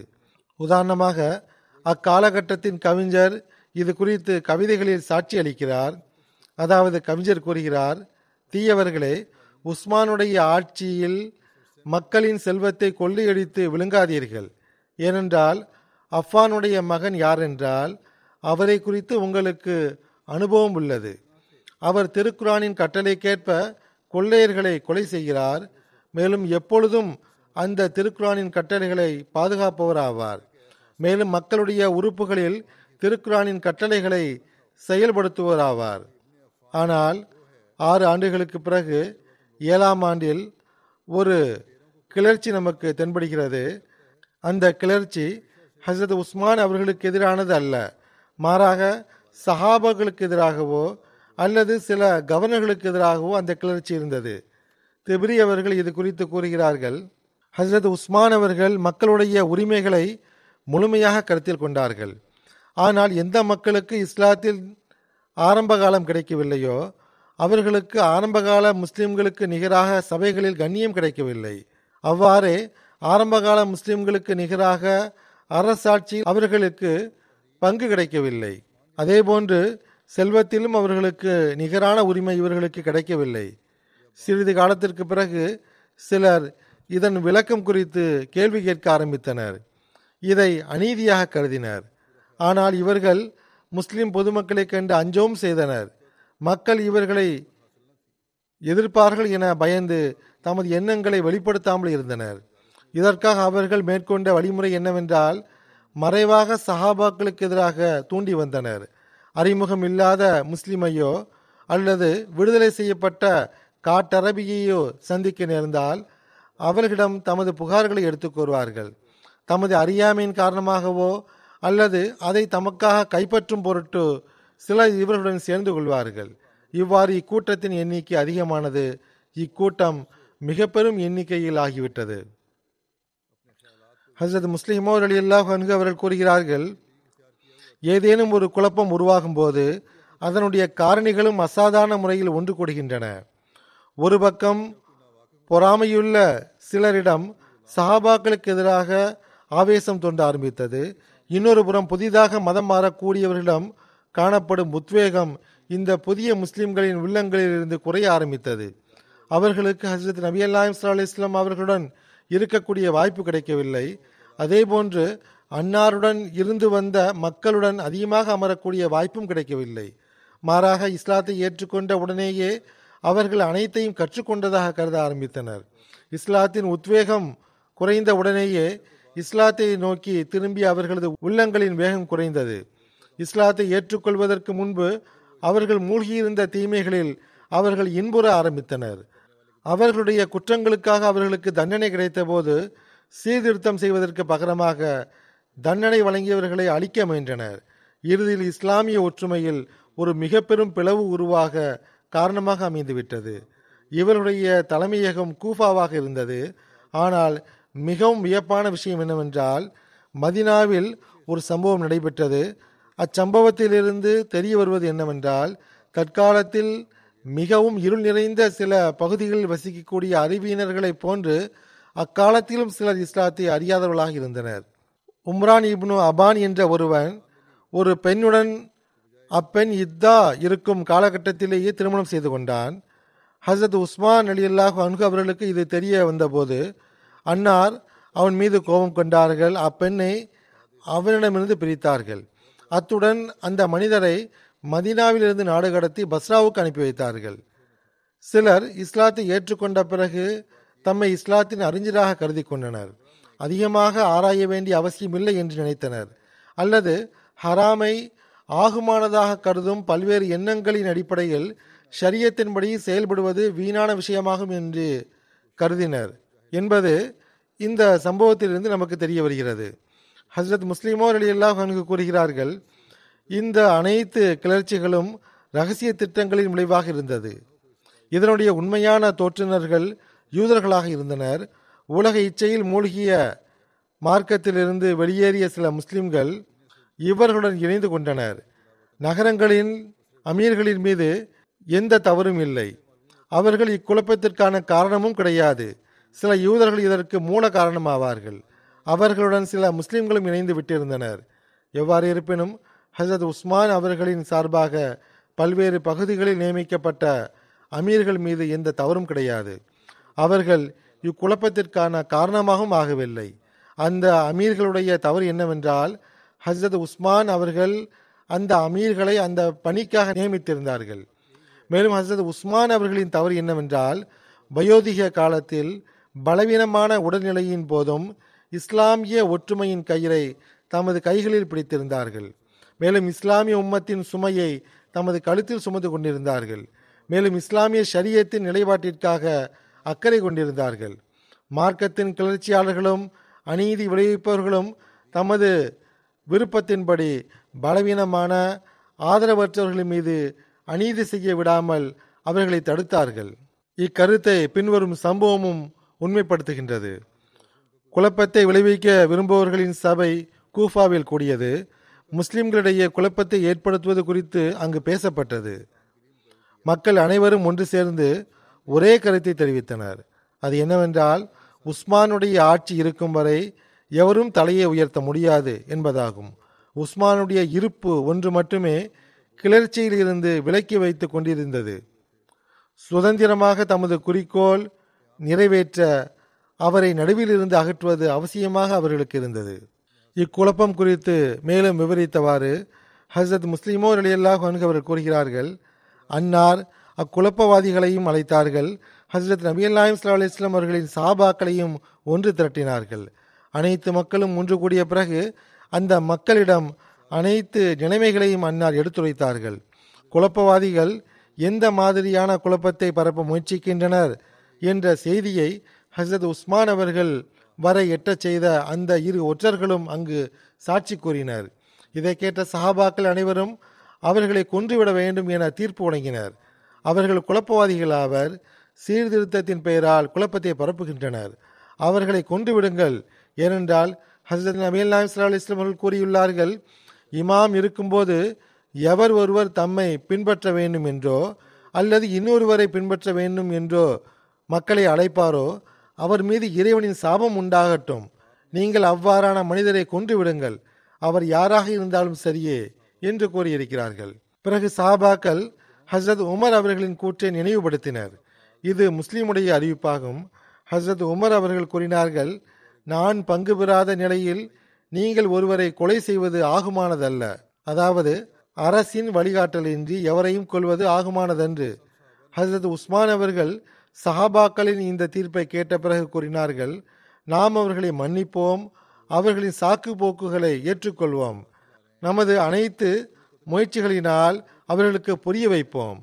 உதாரணமாக அக்காலகட்டத்தின் கவிஞர் இது குறித்து கவிதைகளில் சாட்சி அளிக்கிறார். அதாவது கவிஞர் கூறுகிறார், தீயவர்களே, உஸ்மானுடைய ஆட்சியில் மக்களின் செல்வத்தை கொள்ளையடித்து விழுங்காதீர்கள். ஏனென்றால் அஃபானுடைய மகன் யாரென்றால் அவரை குறித்து உங்களுக்கு அனுபவம் உள்ளது. அவர் திருக்குரானின் கட்டளைக்கேற்ப கொள்ளையர்களை கொலை செய்கிறார். மேலும் எப்பொழுதும் அந்த திருக்குரானின் கட்டளைகளை பாதுகாப்பவர் ஆவார். மேலும் மக்களுடைய உறுப்புகளில் திருக்குரானின் கட்டளைகளை செயல்படுத்துவோர் ஆவார். ஆனால் ஆறு ஆண்டுகளுக்கு பிறகு ஏழாம் ஆண்டில் ஒரு கிளர்ச்சி நமக்கு தென்படுகிறது. அந்த கிளர்ச்சி ஹஸ்ரத் உஸ்மான் அவர்களுக்கு எதிரானது அல்ல, மாறாக சஹாபாக்களுக்கு எதிராகவோ அல்லது சில கவர்னர்களுக்கு எதிராகவோ அந்த கிளர்ச்சி இருந்தது. திப்ரி அவர்கள் இது குறித்து கூறுகிறார்கள், ஹஸ்ரத் உஸ்மான் அவர்கள் மக்களுடைய உரிமைகளை முழுமையாக கருத்தில் கொண்டார்கள். ஆனால் எந்த மக்களுக்கு இஸ்லாத்தில் ஆரம்ப காலம் கிடைக்கவில்லையோ அவர்களுக்கு ஆரம்பகால முஸ்லிம்களுக்கு நிகராக சபைகளில் கண்ணியம் கிடைக்கவில்லை. அவ்வாறே ஆரம்பகால முஸ்லிம்களுக்கு நிகராக அரசாட்சியில் அவர்களுக்கு பங்கு கிடைக்கவில்லை. அதேபோன்று செல்வத்திலும் அவர்களுக்கு நிகரான உரிமை இவர்களுக்கு கிடைக்கவில்லை. சிறிது காலத்திற்கு பிறகு சிலர் இதன் விளக்கம் குறித்து கேள்வி கேட்க ஆரம்பித்தனர். இதை அநீதியாக கருதினர். ஆனால் இவர்கள் முஸ்லிம் பொதுமக்களை கண்டு அஞ்சவும் செய்தனர். மக்கள் இவர்களை எதிர்ப்பார்கள் என பயந்து தமது எண்ணங்களை வெளிப்படுத்தாமல் இருந்தனர். இதற்காக அவர்கள் மேற்கொண்ட வழிமுறை என்னவென்றால், மறைவாக சஹாபாக்களுக்கு எதிராக தூண்டி வந்தனர். அறிமுகம் இல்லாத முஸ்லிமையோ அல்லது விடுதலை செய்யப்பட்ட காட்டரபியையோ சந்திக்க நேர்ந்தால் அவர்களிடம் தமது புகார்களை எடுத்துக்கொள்வார்கள். தமது அறியாமையின் காரணமாகவோ அல்லது அதை தமக்காக கைப்பற்றும் பொருட்டு சிலர் இவர்களுடன் சேர்ந்து கொள்வார்கள். இவ்வாறு இக்கூட்டத்தின் எண்ணிக்கை அதிகமானது. இக்கூட்டம் மிக பெரும் எண்ணிக்கையில் ஆகிவிட்டது. ஹசரத் முஸ்லிம் ரலியல்லாஹு அன்ஹு அவர்கள் கூறுகிறார்கள், ஏதேனும் ஒரு குழப்பம் உருவாகும் போது அதனுடைய காரணிகளும் அசாதாரண முறையில் ஒன்று கூடுகின்றன. ஒரு பக்கம் பொறாமையுள்ள சிலரிடம் சஹாபாக்களுக்கு எதிராக ஆவேசம் தோன்ற ஆரம்பித்தது. இன்னொரு புறம் புதிதாக மதம் மாறக்கூடியவர்களிடம் காணப்படும் உத்வேகம் இந்த புதிய முஸ்லிம்களின் உள்ளங்களிலிருந்து குறைய ஆரம்பித்தது. அவர்களுக்கு ஹஜ்ரத் நபி அலைஹிஸ்ஸலாத்து வஸல்லம் அவர்களுடன் இருக்கக்கூடிய வாய்ப்பு கிடைக்கவில்லை. அதேபோன்று அன்னாருடன் இருந்து வந்த மக்களுடன் அதிகமாக அமரக்கூடிய வாய்ப்பும் கிடைக்கவில்லை. மாறாக இஸ்லாத்தை ஏற்றுக்கொண்ட உடனேயே அவர்கள் அனைத்தையும் கற்றுக்கொண்டதாக கருத ஆரம்பித்தனர். இஸ்லாத்தின் உத்வேகம் குறைந்த உடனேயே இஸ்லாத்தை நோக்கி திரும்பி அவர்களது உள்ளங்களின் வேகம் குறைந்தது. இஸ்லாத்தை ஏற்றுக்கொள்வதற்கு முன்பு அவர்கள் மூழ்கியிருந்த தீமைகளில் அவர்கள் இன்புற ஆரம்பித்தனர். அவர்களுடைய குற்றங்களுக்காக அவர்களுக்கு தண்டனை கிடைத்த போது சீர்திருத்தம் செய்வதற்கு பகரமாக தண்டனை வழங்கியவர்களை அழிக்க முயன்றனர். இறுதியில் இஸ்லாமிய ஒற்றுமையில் ஒரு மிக பெரும் பிளவு உருவாக காரணமாக அமைந்துவிட்டது. இவருடைய தலைமையகம் கூஃபாவாக இருந்தது. ஆனால் மிகவும் வியப்பான விஷயம் என்னவென்றால், மதினாவில் ஒரு சம்பவம் நடைபெற்றது. அச்சம்பவத்திலிருந்து தெரிய வருவது என்னவென்றால், தற்காலத்தில் மிகவும் இருள் நிறைந்த சில பகுதிகளில் வசிக்கக்கூடிய அறிவியினர்களை போன்று அக்காலத்திலும் சிலர் இஸ்லாத்தை அறியாதவர்களாக இருந்தனர். உம்ரான் இப்னு அபான் என்ற ஒருவன் ஒரு பெண்ணுடன் அப்பெண் இத்தா இருக்கும் காலகட்டத்திலேயே திருமணம் செய்து கொண்டான். ஹசரத் உஸ்மான் ரலியல்லாஹு அன்ஹு அவர்களுக்கு இது தெரிய வந்தபோது அன்னார் அவன் மீது கோபம் கொண்டார்கள். அப்பெண்ணை அவனிடமிருந்து பிரித்தார்கள். அத்துடன் அந்த மனிதரை மதினாவிலிருந்து நாடு கடத்தி பஸ்ராவுக்கு அனுப்பி வைத்தார்கள். சிலர் இஸ்லாத்தை ஏற்றுக்கொண்ட பிறகு தம்மை இஸ்லாத்தின் அறிஞராக கருதி கொண்டனர். அதிகமாக ஆராய வேண்டிய அவசியமில்லை என்று நினைத்தனர். அல்லது ஹராமை ஆகுமானதாக கருதும் பல்வேறு எண்ணங்களின் அடிப்படையில் ஷரியத்தின்படி செயல்படுவது வீணான விஷயமாகும் என்று கருதினர் என்பது இந்த சம்பவத்திலிருந்து நமக்கு தெரிய வருகிறது. ஹஜ்ரத் முஸ்லிமோ ரலியல்லாஹு அன்ஹு கூறுகிறார்கள், இந்த அனைத்து கிளர்ச்சிகளும் இரகசிய திட்டங்களின் விளைவாக இருந்தது. இதனுடைய உண்மையான தோற்றுநர்கள் யூதர்களாக இருந்தனர். உலக இச்சையில் மூழ்கிய மார்க்கத்திலிருந்து வெளியேறிய சில முஸ்லிம்கள் இவர்களுடன் இணைந்து கொண்டனர். நகரங்களின் அமீர்களின் மீது எந்த தவறும் இல்லை. அவர்கள் இக்குழப்பத்திற்கான காரணமும் கிடையாது. சில யூதர்கள் இதற்கு மூல காரணமாவார்கள். அவர்களுடன் சில முஸ்லிம்களும் இணைந்து விட்டிருந்தனர். எவ்வாறு இருப்பினும் ஹசரத் உஸ்மான் அவர்களின் சார்பாக பல்வேறு பகுதிகளில் நியமிக்கப்பட்ட அமீர்கள் மீது எந்த தவறும் கிடையாது. அவர்கள் இக்குழப்பத்திற்கான காரணமாகவும் ஆகவில்லை. அந்த அமீர்களுடைய தவறு என்னவென்றால், ஹசரத் உஸ்மான் அவர்கள் அந்த அமீர்களை அந்த பணிக்காக நியமித்திருந்தார்கள். மேலும் ஹசரத் உஸ்மான் அவர்களின் தவறு என்னவென்றால், வயோதிக காலத்தில் பலவீனமான உடல்நிலையின் போதும் இஸ்லாமிய ஒற்றுமையின் கயிறை தமது கைகளில் பிடித்திருந்தார்கள். மேலும் இஸ்லாமிய உம்மத்தின் சுமையை தமது கழுத்தில் சுமந்து கொண்டிருந்தார்கள். மேலும் இஸ்லாமிய ஷரியத்தின் நிலைப்பாட்டிற்காக அக்கறை கொண்டிருந்தார்கள். மார்க்கத்தின் கிளர்ச்சியாளர்களும் அநீதி விளைவிப்பவர்களும் தமது விருப்பத்தின்படி பலவீனமான ஆதரவற்றவர்கள் மீது அநீதி செய்ய விடாமல் அவர்களை தடுத்தார்கள். இக்கருத்தை பின்வரும் சம்பவமும் உண்மைப்படுத்துகின்றது. குழப்பத்தை விளைவிக்க விரும்புபவர்களின் சபை கூஃபாவில் கூடியது. முஸ்லிம்களிடையே குழப்பத்தை ஏற்படுத்துவது குறித்து அங்கு பேசப்பட்டது. மக்கள் அனைவரும் ஒன்று சேர்ந்து ஒரே கருத்தை தெரிவித்தனர். அது என்னவென்றால், உஸ்மானுடைய ஆட்சி இருக்கும் வரை எவரும் தலையை உயர்த்த முடியாது என்பதாகும். உஸ்மானுடைய இருப்பு ஒன்று மட்டுமே கிளர்ச்சியில் இருந்து விலக்கி வைத்து கொண்டிருந்தது. சுதந்திரமாக தமது குறிக்கோள் நிறைவேற்ற அவரை நடுவில் இருந்து அகற்றுவது அவசியமாக அவர்களுக்கு இருந்தது. இக்குழப்பம் குறித்து மேலும் விவரித்தவாறு ஹசரத் முஸ்லிமோ ரலியல்லாஹு அன்ஹு அவர்கள் கூறுகிறார்கள், அன்னார் அக்குழப்பவாதிகளையும் அழைத்தார்கள். ஹசரத் நபி அல்லாஹ் ஸல்லல்லாஹு அலைஹி வஸல்லம் அவர்களின் சஹாபாக்களையும் ஒன்று திரட்டினார்கள். அனைத்து மக்களும் ஒன்று கூடிய பிறகு அந்த மக்களிடம் அனைத்து நிலைமைகளையும் அன்னார் எடுத்துரைத்தார்கள். குழப்பவாதிகள் எந்த மாதிரியான குழப்பத்தை பரப்ப முயற்சிக்கின்றனர் என்ற செய்தியை ஹசரத் உஸ்மான் அவர்கள் வரை எட்டச் செய்த அந்த இரு ஒற்றர்களும் அங்கு சாட்சி கூறினர். இதை கேட்ட சஹாபாக்கள் அனைவரும் அவர்களை கொன்றுவிட வேண்டும் என தீர்ப்பு வழங்கினர். அவர்கள் குழப்பவாதிகளாவர், சீர்திருத்தத்தின் பெயரால் குழப்பத்தை பரப்புகின்றனர், அவர்களை கொன்றுவிடுங்கள். ஏனென்றால் ஹசரத் நபி ஸல்லல்லாஹு அலைஹி வஸல்லம் அவர்கள் கூறியுள்ளார்கள், இமாம் இருக்கும்போது எவர் ஒருவர் தம்மை பின்பற்ற வேண்டும் என்றோ அல்லது இன்னொருவரை பின்பற்ற வேண்டும் என்றோ மக்களை அழைப்பாரோ அவர் மீது இறைவனின் சாபம் உண்டாகட்டும், நீங்கள் அவ்வாறான மனிதரை கொன்றுவிடுங்கள், அவர் யாராக இருந்தாலும் சரியே என்று கூறியிருக்கிறார்கள். பிறகு சஹாபாக்கள் ஹசரத் உமர் அவர்களின் கூற்றை நினைவுபடுத்தினர். இது முஸ்லீமுடைய அறிவிப்பாகும். ஹசரத் உமர் அவர்கள் கூறினார்கள், நான் பங்கு பெறாத நிலையில் நீங்கள் ஒருவரை கொலை செய்வது ஆகுமானதல்ல, அதாவது அரசின் வழிகாட்டலின்றி எவரையும் கொள்வது ஆகுமானதன்று. ஹசரத் உஸ்மான் அவர்கள் சஹாபாக்களின் இந்த தீர்ப்பை கேட்ட பிறகு கூறினார்கள், நாம் அவர்களை மன்னிப்போம், அவர்களின் சாக்கு போக்குகளை ஏற்றுக்கொள்வோம், நமது அனைத்து முயற்சிகளினால் அவர்களுக்கு புரிய வைப்போம்,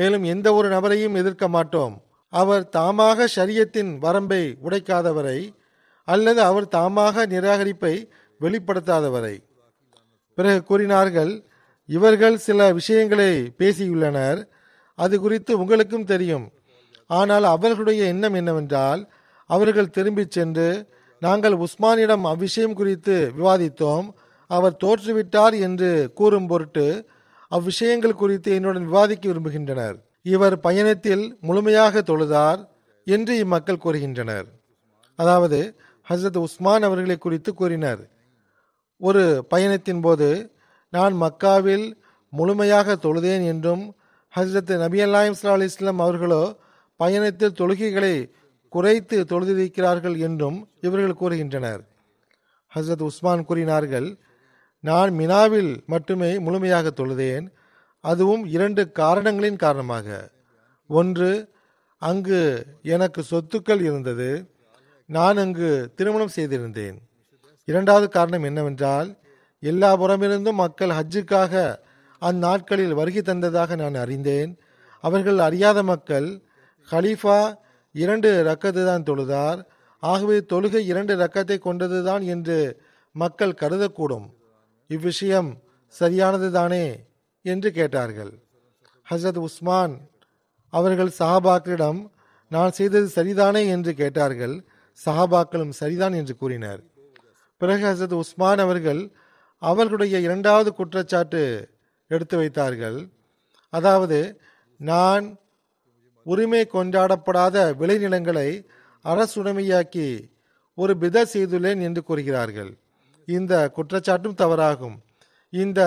மேலும் எந்த ஒரு நபரையும் எதிர்க்க மாட்டோம். அவர் தாமாக ஷரியத்தின் வரம்பை உடைக்காதவரை அல்லது அவர் தாமாக நிராகரிப்பை வெளிப்படுத்தாதவரை. பிறகு கூறினார்கள், இவர்கள் சில விஷயங்களை பேசியுள்ளனர், அது குறித்து உங்களுக்கும் தெரியும். ஆனால் அவர்களுடைய எண்ணம் என்னவென்றால், அவர்கள் திரும்பி சென்று நாங்கள் உஸ்மானிடம் அவ்விஷயம் குறித்து விவாதித்தோம், அவர் தோற்றுவிட்டார் என்று கூறும் பொருட்டு அவ்விஷயங்கள் குறித்து என்னுடன் விவாதிக்க விரும்புகின்றனர். இவர் பயணத்தில் முழுமையாக தொழுதார் என்று இம்மக்கள் கூறுகின்றனர். அதாவது ஹசரத் உஸ்மான் அவர்களை குறித்து கூறினர், ஒரு பயணத்தின் போது நான் மக்காவில் முழுமையாக தொழுதேன் என்றும் ஹசரத் நபி அல்லாஹ் ஸல்லல்லாஹு அலைஹி வஸல்லம் அவர்களோ பயணத்தில் தொழுகைகளை குறைத்து தொழுதிருக்கிறார்கள் என்றும் இவர்கள் கூறுகின்றனர். ஹசரத் உஸ்மான் கூறினார்கள், நான் மினாவில் மட்டுமே முழுமையாக தொழுதேன், அதுவும் இரண்டு காரணங்களின் காரணமாக. ஒன்று, அங்கு எனக்கு சொத்துக்கள் இருந்தது, நான் அங்கு திருமணம் செய்திருந்தேன். இரண்டாவது காரணம் என்னவென்றால், எல்லா புறமிருந்தும் மக்கள் ஹஜ்ஜுக்காக அந்நாட்களில் வருகை தந்ததாக நான் அறிந்தேன். அவர்கள் அறியாத மக்கள், ஹலீஃபா இரண்டு ரக்கத்து தான் தொழுதார், ஆகவே தொழுகை இரண்டு ரக்கத்தை கொண்டதுதான் என்று மக்கள் கருதக்கூடும், இவ்விஷயம் சரியானது தானே என்று கேட்டார்கள். ஹசரத் உஸ்மான் அவர்கள் சஹாபாக்களிடம் நான் செய்தது சரிதானே என்று கேட்டார்கள். சஹாபாக்களும் சரிதான் என்று கூறினர். பிறகு ஹசரத் உஸ்மான் அவர்கள் அவர்களுடைய இரண்டாவது குற்றச்சாட்டு எடுத்து வைத்தார்கள். அதாவது, நான் உரிமை கொண்டாடப்படாத விளைநிலங்களை அரசுடைமையாக்கி ஒரு பித செய்துள்ளேன் என்று கூறுகிறார்கள். இந்த குற்றச்சாட்டும் தவறாகும். இந்த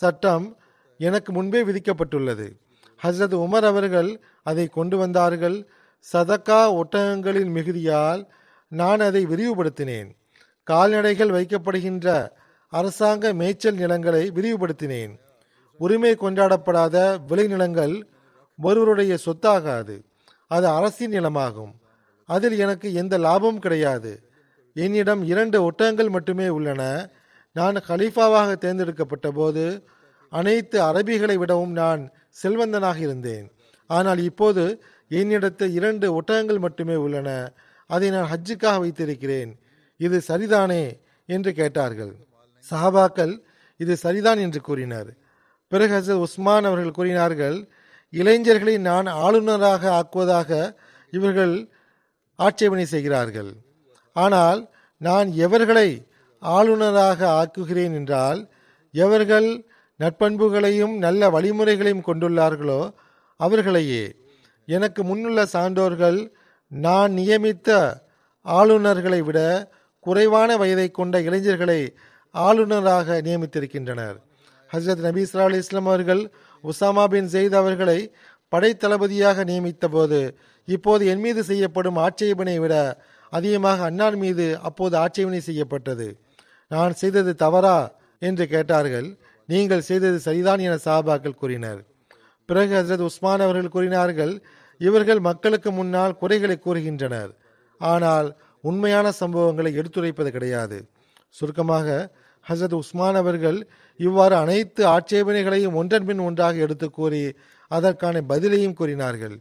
சட்டம் எனக்கு முன்பே விதிக்கப்பட்டுள்ளது. ஹசரத் உமர் அவர்கள் அதை கொண்டு வந்தார்கள். சதக்கா ஒட்டகங்களின் மிகுதியால் நான் அதை விரிவுபடுத்தினேன். கால்நடைகள் வைக்கப்படுகின்ற அரசாங்க மேய்ச்சல் நிலங்களை விரிவுபடுத்தினேன். உரிமை கொண்டாடப்படாத விளைநிலங்கள் ஒருவருடைய சொத்தாகாது, அது அரசின் நிலமாகும். அதில் எனக்கு எந்த லாபமும் கிடையாது. என்னிடம் இரண்டு ஒட்டகங்கள் மட்டுமே உள்ளன. நான் ஹலீஃபாவாக தேர்ந்தெடுக்கப்பட்ட போது அனைத்து அரபிகளை விடவும் நான் செல்வந்தனாக இருந்தேன். ஆனால் இப்போது என்னிடத்து இரண்டு ஒட்டகங்கள் மட்டுமே உள்ளன, அதை நான் ஹஜ்ஜுக்காக வைத்திருக்கிறேன், இது சரிதானே என்று கேட்டார்கள். சஹாபாக்கள் இது சரிதான் என்று கூறினர். பிறகு ஹசரத் உஸ்மான் அவர்கள் கூறினார்கள், இளைஞர்களை நான் ஆளுநராக ஆக்குவதாக இவர்கள் ஆட்சேபனை செய்கிறார்கள். ஆனால் நான் எவர்களை ஆளுநராக ஆக்குகிறேன் என்றால், எவர்கள் நற்பண்புகளையும் நல்ல வழிமுறைகளையும் கொண்டுள்ளார்களோ அவர்களையே. எனக்கு முன்னுள்ள சான்றோர்கள் நான் நியமித்த ஆளுநர்களை விட குறைவான வயதை கொண்ட இளைஞர்களை ஆளுநராக நியமித்திருக்கின்றனர். ஹசரத் நபி ஸல்லல்லாஹு அலைஹி வஸல்லம் அவர்கள் உசாமா பின் ஜெயித் அவர்களை படைத்தளபதியாக நியமித்த போது இப்போது என் மீது செய்யப்படும் ஆட்சேபனை விட அதிகமாக அன்னார் மீது அப்போது ஆட்சேபனை செய்யப்பட்டது. நான் செய்தது தவறா என்று கேட்டார்கள். நீங்கள் செய்தது சரிதான் என சஹாபாக்கள் கூறினர். பிறகு ஹஜ்ரத் உஸ்மான் அவர்கள் கூறினார்கள், இவர்கள் மக்களுக்கு முன்னால் குறைகளை கூறுகின்றனர், ஆனால் உண்மையான சம்பவங்களை எடுத்துரைப்பது கிடையாது. சுருக்கமாக ஹஜ்ரத் உஸ்மான் அவர்கள் இவ்வாறு அனைத்து ஆட்சேபனைகளையும் ஒன்றன் பின் ஒன்றாக எடுத்து கூறி அதற்கான பதிலையும் கூறினார்கள்.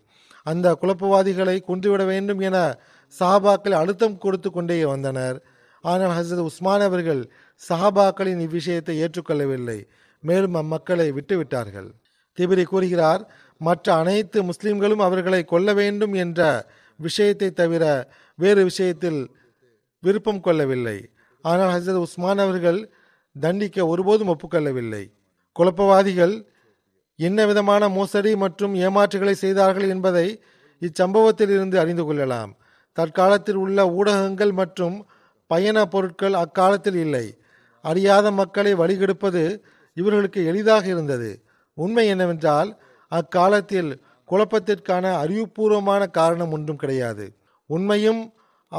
அந்த குழப்பவாதிகளை கொன்றுவிட வேண்டும் என சஹாபாக்கள் அழுத்தம் கொடுத்து கொண்டே வந்தனர். ஆனால் ஹஜ்ரத் உஸ்மான் அவர்கள் சஹாபாக்களின் இவ்விஷயத்தை ஏற்றுக்கொள்ளவில்லை, மேலும் அம்மக்களை விட்டுவிட்டார்கள். திபிரி கூறுகிறார், மற்ற அனைத்து முஸ்லிம்களும் அவர்களை கொல்ல வேண்டும் என்ற விஷயத்தை தவிர வேறு விஷயத்தில் விருப்பம் கொள்ளவில்லை. ஆனால் ஹஜ்ரத் உஸ்மான் அவர்கள் தண்டிக்க ஒருபோதும் ஒப்புக்கொள்ளவில்லை. குழப்பவாதிகள் என்ன விதமான மோசடி மற்றும் ஏமாற்றுகளை செய்தார்கள் என்பதை இச்சம்பவத்தில் இருந்து அறிந்து கொள்ளலாம். தற்காலத்தில் உள்ள ஊடகங்கள் மற்றும் பயண பொருட்கள் அக்காலத்தில் இல்லை. அறியாத மக்களை வழிகெடுப்பது இவர்களுக்கு எளிதாக இருந்தது. உண்மை என்னவென்றால் அக்காலத்தில் குழப்பத்திற்கான அறிவுபூர்வமான காரணம் ஒன்றும் கிடையாது. உண்மையும்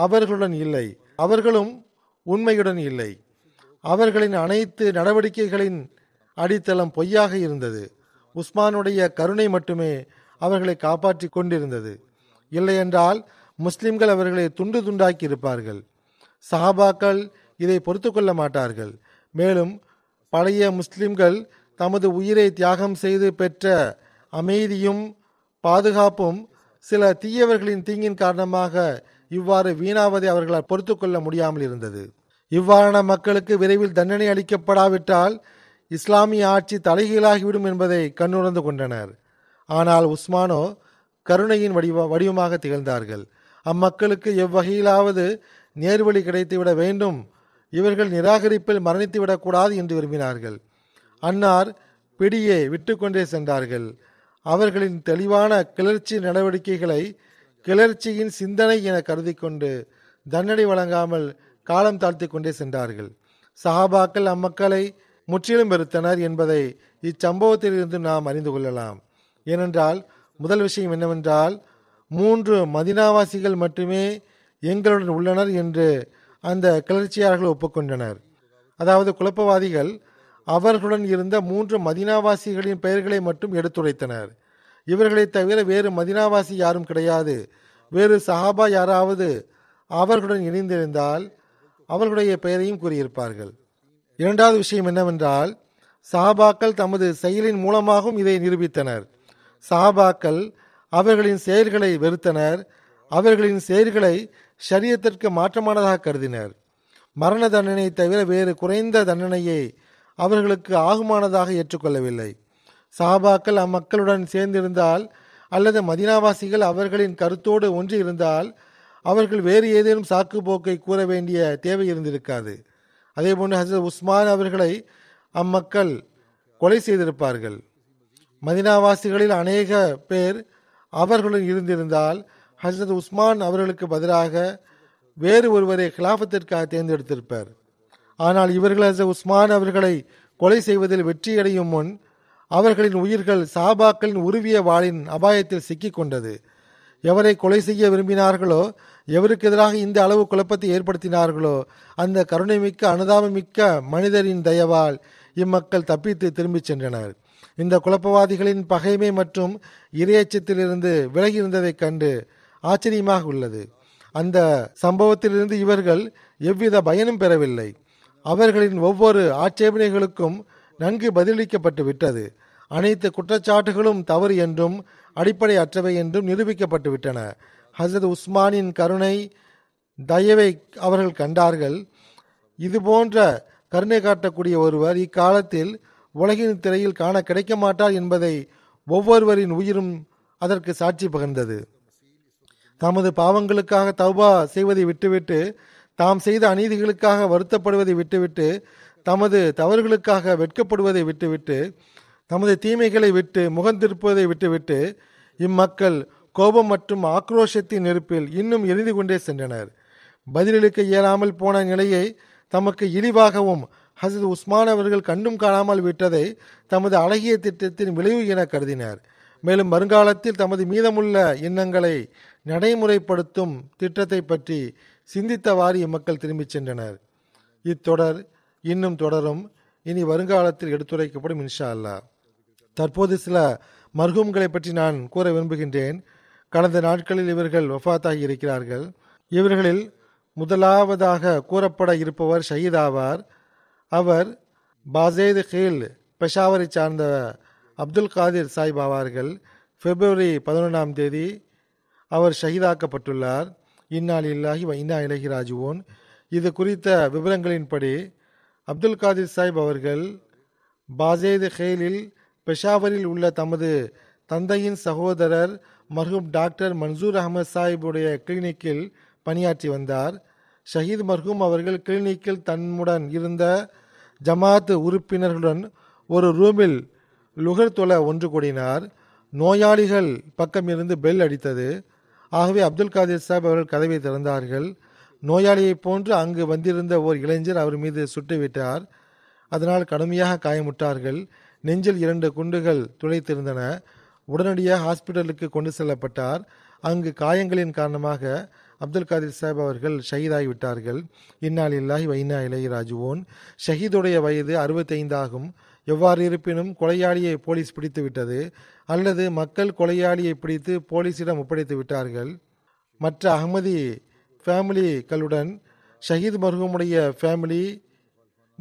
அவர்களுடன் இல்லை, அவர்களும் உண்மையுடன் இல்லை. அவர்களின் அனைத்து நடவடிக்கைகளின் அடித்தளம் பொய்யாக இருந்தது. உஸ்மானுடைய கருணை மட்டுமே அவர்களை காப்பாற்றி கொண்டிருந்தது. இல்லையென்றால் முஸ்லிம்கள் அவர்களை துண்டு துண்டாக்கி இருப்பார்கள். சஹாபாக்கள் இதை பொறுத்து கொள்ள மாட்டார்கள். மேலும் பழைய முஸ்லிம்கள் தமது உயிரை தியாகம் செய்து பெற்ற அமைதியும் பாதுகாப்பும் சில தீயவர்களின் தீங்கின் காரணமாக இவ்வாறு வீணாவதை அவர்களால் பொறுத்து கொள்ள முடியாமல் இருந்தது. இவ்வாறான மக்களுக்கு விரைவில் தண்டனை அளிக்கப்படாவிட்டால் இஸ்லாமிய ஆட்சி தலைகீழாகிவிடும் என்பதை கண்ணுணர்ந்து கொண்டனர். ஆனால் உஸ்மானோ கருணையின் வடிவ வடிவமாக திகழ்ந்தார்கள். அம்மக்களுக்கு எவ்வகையிலாவது நேர்வழி கிடைத்துவிட வேண்டும், இவர்கள் நிராகரிப்பில் மரணித்துவிடக்கூடாது என்று விரும்பினார்கள். அன்னார் பிடியே விட்டு கொண்டே சென்றார்கள். அவர்களின் தெளிவான கிளர்ச்சி நடவடிக்கைகளை கிளர்ச்சியின் சிந்தனை என கருதி கொண்டு தண்டனை வழங்காமல் காலம் தாழ்த்தி கொண்டே சென்றார்கள். சஹாபாக்கள் அம்மக்களை முற்றிலும் வெறுத்தனர் என்பதை இச்சம்பவத்திலிருந்து நாம் அறிந்து கொள்ளலாம். ஏனென்றால் முதல் விஷயம் என்னவென்றால், மூன்று மதினாவாசிகள் மட்டுமே எங்களுடன் உள்ளனர் என்று அந்த கிளர்ச்சியாளர்கள் ஒப்புக்கொண்டனர். அதாவது குழப்பவாதிகள் அவர்களுடன் இருந்த மூன்று மதினாவாசிகளின் பெயர்களை மட்டும் எடுத்துரைத்தனர். இவர்களை தவிர வேறு மதினாவாசி யாரும் கிடையாது. வேறு சஹாபா யாராவது அவர்களுடன் இணைந்திருந்தால் அவர்களுடைய பெயரையும் கூறியிருப்பார்கள். இரண்டாவது விஷயம் என்னவென்றால், சஹாபாக்கள் தமது செயலின் மூலமாகவும் இதை நிரூபித்தனர். சஹாபாக்கள் அவர்களின் செயல்களை வெறுத்தனர். அவர்களின் செயல்களை ஷரியத்திற்கு மாற்றமானதாக கருதினர். மரண தண்டனை தவிர வேறு குறைந்த தண்டனையை அவர்களுக்கு ஆகுமானதாக ஏற்றுக்கொள்ளவில்லை. சஹாபாக்கள் அம்மக்களுடன் சேர்ந்திருந்தால் அல்லது மதினாவாசிகள் அவர்களின் கருத்தோடு ஒன்று இருந்தால் அவர்கள் வேறு ஏதேனும் சாக்கு போக்கை கூற வேண்டிய தேவை இருந்திருக்காது. அதேபோன்று ஹஜ்ரத் உஸ்மான் அவர்களை அம்மக்கள் கொலை செய்திருப்பார்கள். மதினாவாசிகளில் அநேக பேர் அவர்களுடன் இருந்திருந்தால் ஹஜ்ரத் உஸ்மான் அவர்களுக்கு பதிலாக வேறு ஒருவரை கிலாஃபத்திற்காக தேர்ந்தெடுத்திருப்பார். ஆனால் இவர்கள் ஹஜ்ரத் உஸ்மான் அவர்களை கொலை செய்வதில் வெற்றியடையும் முன் அவர்களின் உயிர்கள் சஹாபாக்களின் உருவிய வாளின் அபாயத்தில் சிக்கிக்கொண்டது. எவரை கொலை செய்ய விரும்பினார்களோ, எவருக்கு எதிராக இந்த அளவு குழப்பத்தை ஏற்படுத்தினார்களோ, அந்த கருணைமிக்க அனுதாபமிக்க மனிதரின் தயவால் இம்மக்கள் தப்பித்து திரும்பிச் சென்றனர். இந்த குழப்பவாதிகளின் பகைமை மற்றும் இரையச்சத்திலிருந்து விலகியிருந்ததைக் கண்டு ஆச்சரியமாக உள்ளது. அந்த சம்பவத்திலிருந்து இவர்கள் எவ்வித பயனும் பெறவில்லை. அவர்களின் ஒவ்வொரு ஆட்சேபனைகளுக்கும் நன்கு பதிலளிக்கப்பட்டு விட்டது. அனைத்து குற்றச்சாட்டுகளும் தவறு என்றும் அடிப்படை அற்றவை என்றும் நிரூபிக்கப்பட்டு விட்டன. ஹஜ்ரத் உஸ்மானின் கருணை தயவை அவர்கள் கண்டார்கள். இதுபோன்ற கருணை காட்டக்கூடிய ஒருவர் இக்காலத்தில் உலகின் திரையில் காண கிடைக்க மாட்டார் என்பதை ஒவ்வொருவரின் உயிரும் அதற்கு சாட்சி பகிர்ந்தது. தமது பாவங்களுக்காக தௌபா செய்வதை விட்டுவிட்டு, தாம் செய்த அநீதிகளுக்காக வருத்தப்படுவதை விட்டுவிட்டு, தமது தவறுகளுக்காக வெட்கப்படுவதை விட்டுவிட்டு, தமது தீமைகளை விட்டு முகந்திருப்பதை விட்டுவிட்டு இம்மக்கள் கோபம் மற்றும் ஆக்ரோஷத்தின் நெருப்பில் இன்னும் எரிந்து கொண்டே சென்றனர். பதிலளிக்க இயலாமல் போன நிலையை தமக்கு இழிவாகவும் ஹஜ்ரத் உஸ்மான் அவர்கள் கண்டும் காணாமல் விட்டதை தமது அழகிய திட்டத்தின் விளைவு என கருதினர். மேலும் வருங்காலத்தில் தமது மீதமுள்ள எண்ணங்களை நடைமுறைப்படுத்தும் திட்டத்தை பற்றி சிந்தித்தவாறு இம்மக்கள் திரும்பிச் சென்றனர். இத்தொடர் இன்னும் தொடரும். இனி வருங்காலத்தில் எடுத்துரைக்கப்படும் இன்ஷா அல்லா. தற்போது சில மர்ஹூம்களை பற்றி நான் கூற விரும்புகின்றேன். கடந்த நாட்களில் இவர்கள் வஃபாத்தாகி இருக்கிறார்கள். இவர்களில் முதலாவதாக கூறப்பட இருப்பவர் ஷஹீத் ஆவார். அவர் பாசேத் கீல் பெஷாவரை சார்ந்த அப்துல் காதிர் சாஹிப் ஆவார்கள். பிப்ரவரி பதினொன்றாம் தேதி அவர் ஷஹீதாக்கப்பட்டுள்ளார். இந்நாளில்லாகி இன்னா இலகி ராஜுவோன். இது குறித்த விவரங்களின்படி அப்துல் காதிர் சாஹிப் அவர்கள் பாசேத் கீலில் பெஷாவரில் உள்ள தமது தந்தையின் சகோதரர் மர்ஹூம் டாக்டர் மன்சூர் அகமது சாஹிபுடைய கிளினிக்கில் பணியாற்றி வந்தார். ஷஹீத் மர்ஹூம் அவர்கள் கிளினிக்கில் தன்னுடன் இருந்த ஜமாத் உறுப்பினர்களுடன் ஒரு ரூமில் லுகர் தொலை ஒன்று கூடினார். நோயாளிகள் பக்கமிருந்து பெல் அடித்தது. ஆகவே அப்துல் காதிர் சாஹிப் அவர்கள் கதவை திறந்தார்கள். நோயாளியை போன்று அங்கு வந்திருந்த ஓர் இளைஞர் அவர் மீது சுட்டுவிட்டார். அதனால் கடுமையாக காயமுற்றார்கள். நெஞ்சில் இரண்டு குண்டுகள் துளைத்திருந்தன. உடனடியாக ஹாஸ்பிட்டலுக்கு கொண்டு செல்லப்பட்டார். அங்கு காயங்களின் காரணமாக அப்துல் காதிர் சாஹிப் அவர்கள் ஷஹீதாகிவிட்டார்கள். இந்நாளில்லாஹி வ இன்னா இலைஹி ராஜிஊன். ஷஹீதுடைய வயது அறுபத்தைந்து ஆகும். எவ்வாறு இருப்பினும் கொலையாளியை போலீஸ் பிடித்து விட்டது, அல்லது மக்கள் கொலையாளியை பிடித்து போலீஸிடம் ஒப்படைத்து விட்டார்கள். மற்ற அகமதி ஃபேமிலிகளுடன் ஷஹீத் மர்ஹூமுடைய ஃபேமிலி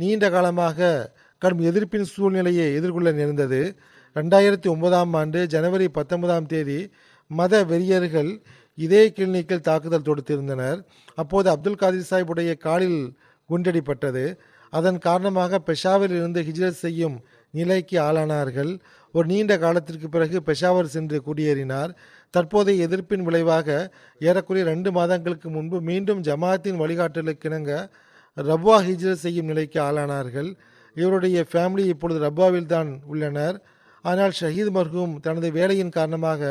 நீண்ட காலமாக கடும் எதிர்ப்பின் சூழ்நிலையை எதிர்கொள்ள நேர்ந்தது. ரெண்டாயிரத்தி ஒன்பதாம் ஆண்டு ஜனவரி பத்தொன்பதாம் தேதி மத வெறியர்கள் இதே கிளினிக்கில் தாக்குதல் தொடுத்திருந்தனர். அப்போது அப்துல் காதிர் சாஹிபுடைய காலில் குண்டடிப்பட்டது. அதன் காரணமாக பெஷாவரில் இருந்து ஹிஜ்ரத் செய்யும் நிலைக்கு ஆளானார்கள். ஒரு நீண்ட காலத்திற்கு பிறகு பெஷாவர் சென்று குடியேறினார். தற்போதைய எதிர்ப்பின் விளைவாக ஏறக்குறைய ரெண்டு மாதங்களுக்கு முன்பு மீண்டும் ஜமாத்தின் வழிகாட்டலுக்கிணங்க ரப்வா ஹிஜ்ரத் செய்யும் நிலைக்கு ஆளானார்கள். இவருடைய ஃபேமிலி இப்பொழுது ரப்பாவில் தான் உள்ளனர். ஆனால் ஷஹீத் மர்ஹூம் தனது வேலையின் காரணமாக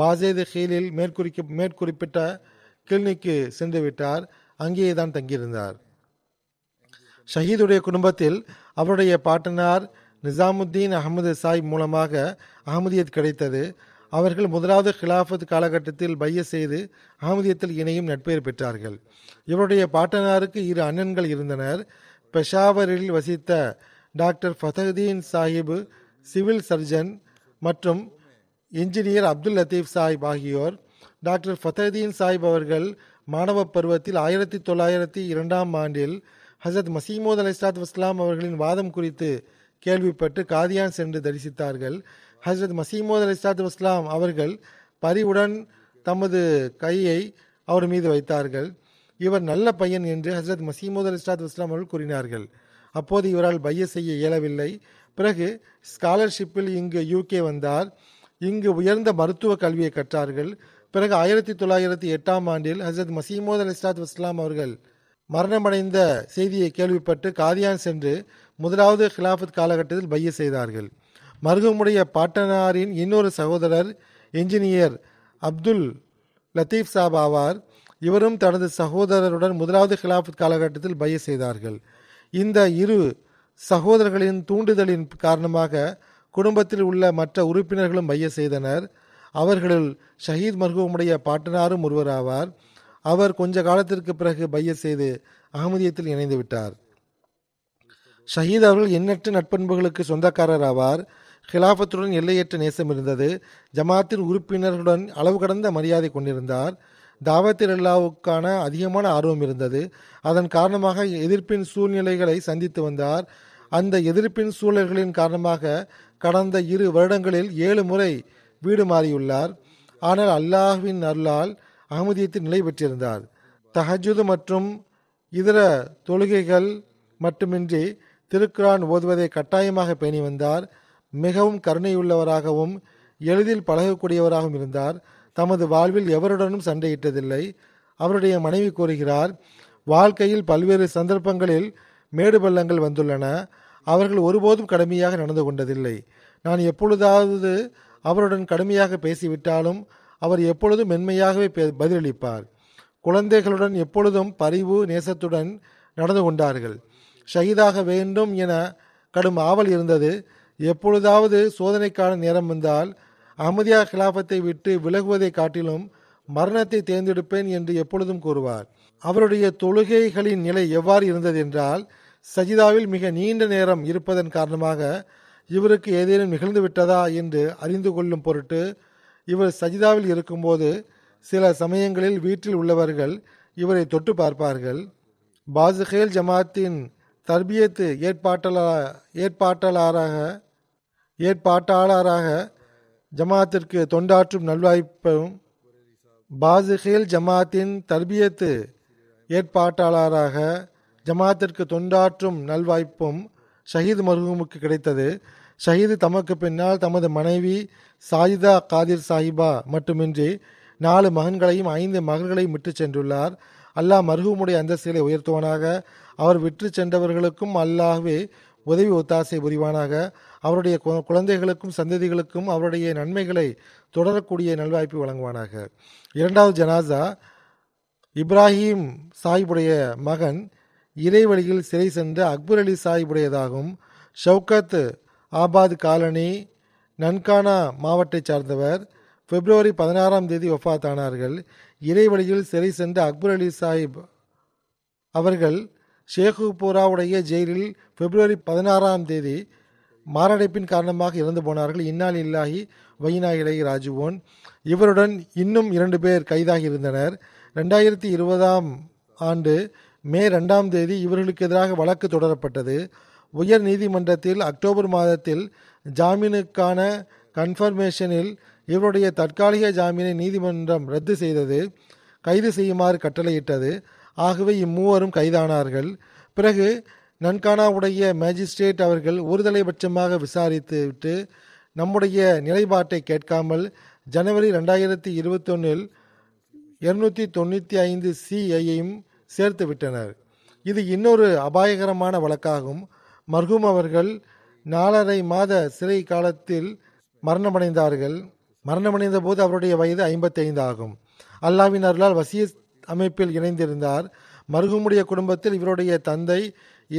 பாசேத் கீலில் மேற்குறிக்க மேற்குறிப்பிட்ட கிளினிக்கு சென்று விட்டார். அங்கேயே தான் தங்கியிருந்தார். ஷஹீதுடைய குடும்பத்தில் அவருடைய பாட்டனார் நிசாமுத்தீன் அகமது சாஹிப் மூலமாக அகமதியத் கிடைத்தது. அவர்கள் முதலாவது கிலாஃபத் காலகட்டத்தில் பைய செய்து அகமதியத்தில் இணையும் நட்பெயர் பெற்றார்கள். இவருடைய பாட்டனாருக்கு இரு அண்ணன்கள் இருந்தனர். பெஷாவரில் வசித்த doctor Fatahuddin Sahib civil surgeon மற்றும் இன்ஜினியர் அப்துல் லத்தீப் சாஹிப் ஆகியோர். டாக்டர் ஃபதஹுதீன் சாஹிப் அவர்கள் மாணவ பருவத்தில் ஆயிரத்தி தொள்ளாயிரத்தி இரண்டாம் ஆண்டில் ஹசரத் மசீமோத் அலைஹிஸ்ஸலாத்து வஸ்ஸலாம் அவர்களின் வாதம் குறித்து கேள்விப்பட்டு காதியான் சென்று தரிசித்தார்கள். ஹசரத் மசீமோத் அலைஹிஸ்ஸலாத்து வஸ்ஸலாம் அவர்கள் பரிவுடன் தமது கையை அவர் மீது வைத்தார்கள். இவர் நல்ல பையன் என்று ஹசரத் மசீமோத் அலைஹிஸ்ஸலாத்து வஸ்ஸலாம் அவர்கள் கூறினார்கள். அப்போது இவரால் பைய செய்ய இயலவில்லை. பிறகு ஸ்காலர்ஷிப்பில் இங்கு யூகே வந்தார். இங்கு உயர்ந்த மருத்துவ கல்வியை கற்றார்கள். பிறகு ஆயிரத்தி தொள்ளாயிரத்தி எட்டாம் ஆண்டில் ஹசரத் மசீமோத் அலைஹிஸ்ஸலாத்து வஸ்ஸலாம் அவர்கள் மரணமடைந்த செய்தியை கேள்விப்பட்டு காதியான் சென்று முதலாவது கிலாஃபத் காலகட்டத்தில் பைய செய்தார்கள். மர்ஹூமுடைய பாட்டனாரின் இன்னொரு சகோதரர் இன்ஜினியர் அப்துல் லத்தீப் சாஹிப் ஆவார். இவரும் தனது சகோதரருடன் முதலாவது கிலாஃபத் காலகட்டத்தில் பைய செய்தார்கள். இந்த இரு சகோதரர்களின் தூண்டுதலின் காரணமாக குடும்பத்தில் உள்ள மற்ற உறுப்பினர்களும் பைய செய்தனர். அவர்களில் ஷஹீத் மர்ஹூமுடைய பாட்டனாரும் ஒருவராவார். அவர் கொஞ்ச காலத்திற்கு பிறகு பைய செய்து அகமதியத்தில் இணைந்து விட்டார். ஷஹீத் அவர்கள் எண்ணற்ற நட்பண்புகளுக்கு சொந்தக்காரர் ஆவார். கிலாஃபத்துடன் எல்லையற்ற நேசம் இருந்தது. ஜமாத்தின் உறுப்பினர்களுடன் அளவு கடந்த மரியாதை கொண்டிருந்தார். தாவத்தில் அல்லாஹ்வுக்கான அதிகமான ஆர்வம் இருந்தது. அதன் காரணமாக எதிர்ப்பின் சூழ்நிலைகளை சந்தித்து வந்தார். அந்த எதிர்ப்பின் சூழல்களின் காரணமாக கடந்த இரு வருடங்களில் ஏழு முறை வீடு மாறியுள்ளார். ஆனால் அல்லாஹ்வின் அருளால் அகமதியத்தில் நிலை பெற்றிருந்தார். தஹஜ்ஜுத் மற்றும் இதர தொழுகைகள் மட்டுமின்றி திருக்குரான் ஓதுவதை கட்டாயமாக பேணி வந்தார். மிகவும் கருணையுள்ளவராகவும் எளிதில் பழகக்கூடியவராகவும் இருந்தார். தமது வாழ்வில் எவருடனும் சண்டையிட்டதில்லை. அவருடைய மனைவி கூறுகிறார், வாழ்க்கையில் பல்வேறு சந்தர்ப்பங்களில் மேடு பள்ளங்கள் வந்துள்ளன. அவர்கள் ஒருபோதும் கடுமையாக நடந்து கொண்டதில்லை. நான் எப்பொழுதாவது அவருடன் கடுமையாக பேசிவிட்டாலும் அவர் எப்பொழுதும் மென்மையாகவே பதிலளிப்பார். குழந்தைகளுடன் எப்பொழுதும் பரிவு நேசத்துடன் நடந்து கொண்டார்கள். ஷஹீதாக வேண்டும் என கடும் ஆவல் இருந்தது. எப்பொழுதாவது சோதனைக்கான நேரம் வந்தால் அஹ்மதியா கிலாஃபத்தை விட்டு விலகுவதை காட்டிலும் மரணத்தை தேர்ந்தெடுப்பேன் என்று எப்பொழுதும் கூறுவார். அவருடைய தொழுகைகளின் நிலை எவ்வாறு இருந்தது என்றால், சஜிதாவில் மிக நீண்ட நேரம் இருப்பதன் காரணமாக இவருக்கு ஏதேனும் நிகழ்ந்து விட்டதா என்று அறிந்து கொள்ளும் பொருட்டு இவர் சஜிதாவில் இருக்கும்போது சில சமயங்களில் வீட்டில் உள்ளவர்கள் இவரை தொட்டு பார்ப்பார்கள். பாசுகேல் ஜமாத்தின் தர்பியத்து ஏற்பாட்டலா ஏற்பாட்டாளராக ஏற்பாட்டாளராக ஜமாத்திற்கு தொண்டாற்றும் நல்வாய்ப்பும் பாசுகேல் ஜமாத்தின் தர்பியத்து ஏற்பாட்டாளராக ஜமாத்திற்கு தொண்டாற்றும் நல்வாய்ப்பும் ஷஹீது மர்ஹூமுக்கு கிடைத்தது. ஷஹீது தமக்கு பின்னால் தமது மனைவி சாயிதா காதிர் சாஹிபா மட்டுமின்றி நாலு மகன்களையும் ஐந்து மகள்களையும் விட்டு சென்றுள்ளார். அல்லாஹ் மர்ஹூமுடைய அந்தஸ்திலே உயர்த்துவானாக. அவர் விற்று சென்றவர்களுக்கும் அல்லாஹ்வே உதவி ஒத்தாசை புரிவானாக. அவருடைய குழந்தைகளுக்கும் சந்ததிகளுக்கும் அவருடைய நன்மைகளை தொடரக்கூடிய நல்வாய்ப்பு வழங்குவானாக. இரண்டாவது ஜனாசா இப்ராஹிம் சாஹிபுடைய மகன் இறைவழியில் சிறை சென்ற அக்பர் அலி சாஹிபுடையதாகும். ஷவுகத் ஆபாத் காலனி நன்கானா மாவட்டத்தை சார்ந்தவர். பிப்ரவரி பதினாறாம் தேதி ஒஃபாத்தானார்கள். இறைவழியில் சிறை சென்ற அக்பர் அலி சாஹிப் அவர்கள் ஷேகுபுராவுடைய ஜெயிலில் பிப்ரவரி பதினாறாம் தேதி மாரடைப்பின் காரணமாக இறந்து போனார்கள். இன்னால் இல்லாஹி வைனா இலை ராஜுவோன். இவருடன் இன்னும் இரண்டு பேர் கைதாகி இருந்தனர். ரெண்டாயிரத்தி இருபதாம் ஆண்டு மே ரெண்டாம் தேதி இவர்களுக்கு எதிராக வழக்கு தொடரப்பட்டது. உயர் நீதிமன்றத்தில் அக்டோபர் மாதத்தில் ஜாமீனுக்கான கன்ஃபர்மேஷனில் இவருடைய தற்காலிக ஜாமீனை நீதிமன்றம் ரத்து செய்தது, கைது செய்யுமாறு கட்டளையிட்டது. ஆகவே இம்மூவரும் கைதானார்கள். பிறகு நன்கானாவுடைய மேஜிஸ்ட்ரேட் அவர்கள் ஒருதலைபட்சமாக விசாரித்து விட்டு நம்முடைய நிலைப்பாட்டை கேட்காமல் ஜனவரி ரெண்டாயிரத்தி இருபத்தொன்னில் இருநூற்றி தொண்ணூற்றி ஐந்து சிஐயையும் சேர்த்து விட்டனர். இது இன்னொரு அபாயகரமான வழக்காகும். மர்ஹூம் அவர்கள் நாலரை மாத சிறை காலத்தில் மரணமடைந்தார்கள். மரணமடைந்த போது அவருடைய வயது ஐம்பத்தைந்து ஆகும். அல்லாஹ்வின் அருளால் வசிய அமைப்பில் இணைந்திருந்தார். மர்ஹூமுடைய குடும்பத்தில் இவருடைய தந்தை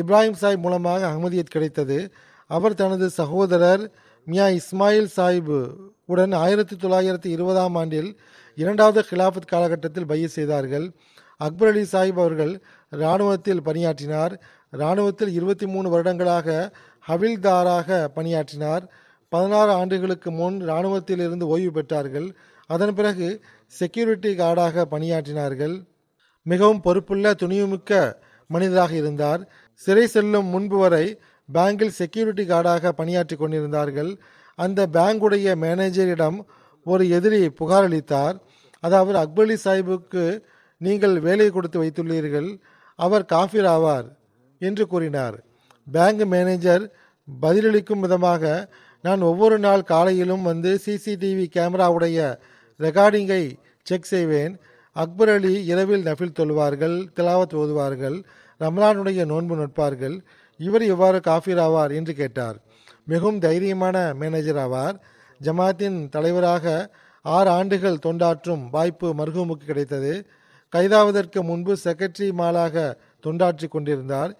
இப்ராஹிம் சாஹிப் மூலமாக அஹ்மதியத் கிடைத்தது. அவர் தனது சகோதரர் மியா இஸ்மாயில் சாஹிபு உடன் ஆயிரத்தி தொள்ளாயிரத்தி இருபதாம் ஆண்டில் இரண்டாவது கிலாஃபத் காலகட்டத்தில் பைய செய்தார்கள். அக்பர் அலி சாஹிப் அவர்கள் இராணுவத்தில் பணியாற்றினார். இராணுவத்தில் இருபத்தி மூணு வருடங்களாக ஹவில்தாராக பணியாற்றினார். பதினாறு ஆண்டுகளுக்கு முன் இராணுவத்திலிருந்து ஓய்வு பெற்றார்கள். அதன் பிறகு செக்யூரிட்டி கார்டாக பணியாற்றினார்கள். மிகவும் பொறுப்புள்ள துணிவுமிக்க மனிதராக இருந்தார். சிறை செல்லும் முன்பு வரை பேங்கில் செக்யூரிட்டி கார்டாக பணியாற்றி கொண்டிருந்தார்கள். அந்த பேங்குடைய மேனேஜரிடம் ஒரு எதிரி புகாரளித்தார். அதாவது அக்பர் அலி சாஹிபுக்கு நீங்கள் வேலை கொடுத்து வைத்துள்ளீர்கள், அவர் காஃபிர் ஆவார் என்று கூறினார். பேங்க் மேனேஜர் பதிலளிக்கும் விதமாக, நான் ஒவ்வொரு நாள் காலையிலும் வந்து சிசிடிவி கேமராவுடைய ரெக்கார்டிங்கை செக் செய்வேன். அக்பர் அலி இரவில் நஃபில் தொழுவார்கள், திலாவத் ஓதுவார்கள், ரமலானுடைய நோன்பு நோட்பார்கள், இவர் இவ்வாறு காஃபிர் ஆவார் என்று கேட்டார். மிகவும் தைரியமான மேனேஜர் ஆவார். ஜமாத்தின் தலைவராக ஆறு ஆண்டுகள் தொண்டாற்றும் வாய்ப்பு மர்ஹூமுக்கு கிடைத்தது. கைதாவதற்கு முன்பு செக்ரட்டரி மாலாக தொண்டாற்றி கொண்டிருந்தார்.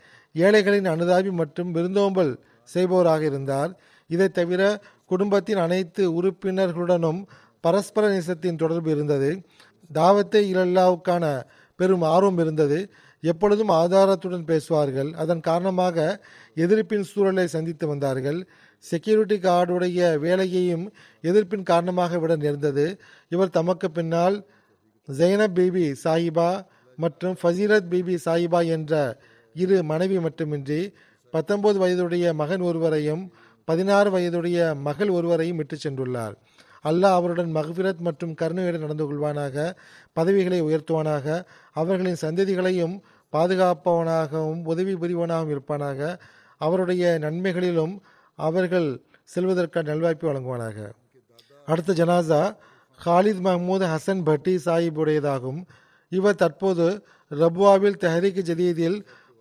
ஏழைகளின் அனுதாபி மற்றும் விருந்தோம்பல் செய்பவராக இருந்தார். இதை தவிர குடும்பத்தின் அனைத்து உறுப்பினர்களுடனும் பரஸ்பர நேசத்தின் தொடர்பு இருந்தது. தாவத்தை இலல்லாவுக்கான பெரும் ஆர்வம் இருந்தது. எப்பொழுதும் ஆதாரத்துடன் பேசுவார்கள். அதன் காரணமாக எதிர்ப்பின் சூழலை சந்தித்து வந்தார்கள். செக்யூரிட்டி கார்டுடைய வேலையையும் எதிர்ப்பின் காரணமாக விட நேர்ந்தது. இவர் தமக்கு பின்னால் ஜெய்னப் பிபி சாஹிபா மற்றும் ஃபசீலத் பிபி சாஹிபா என்ற இரு மனைவி மட்டுமின்றி பத்தொன்பது வயதுடைய மகன் ஒருவரையும் பதினாறு வயதுடைய மகள் ஒருவரையும் விட்டு சென்றுள்ளார். அல்லாஹ் அவருடன் மக்ஃபிரத் மற்றும் கருணையுடன் நடந்து கொள்வானாக. பதவிகளை உயர்த்துவானாக. அவர்களின் சந்ததிகளையும் பாதுகாப்பவனாகவும் உதவி புரிவனாகவும் இருப்பானாக. அவருடைய நன்மைகளிலும் அவர்கள் செல்வதற்கான நல்வாய்ப்பு வழங்குவானாக. அடுத்த ஜனாசா ஹாலித் மஹ்மூத் ஹசன் பட்டி சாஹிபுடையதாகும். இவர் தற்போது ரபுவாவில் தெஹரிக் ஜதீதில்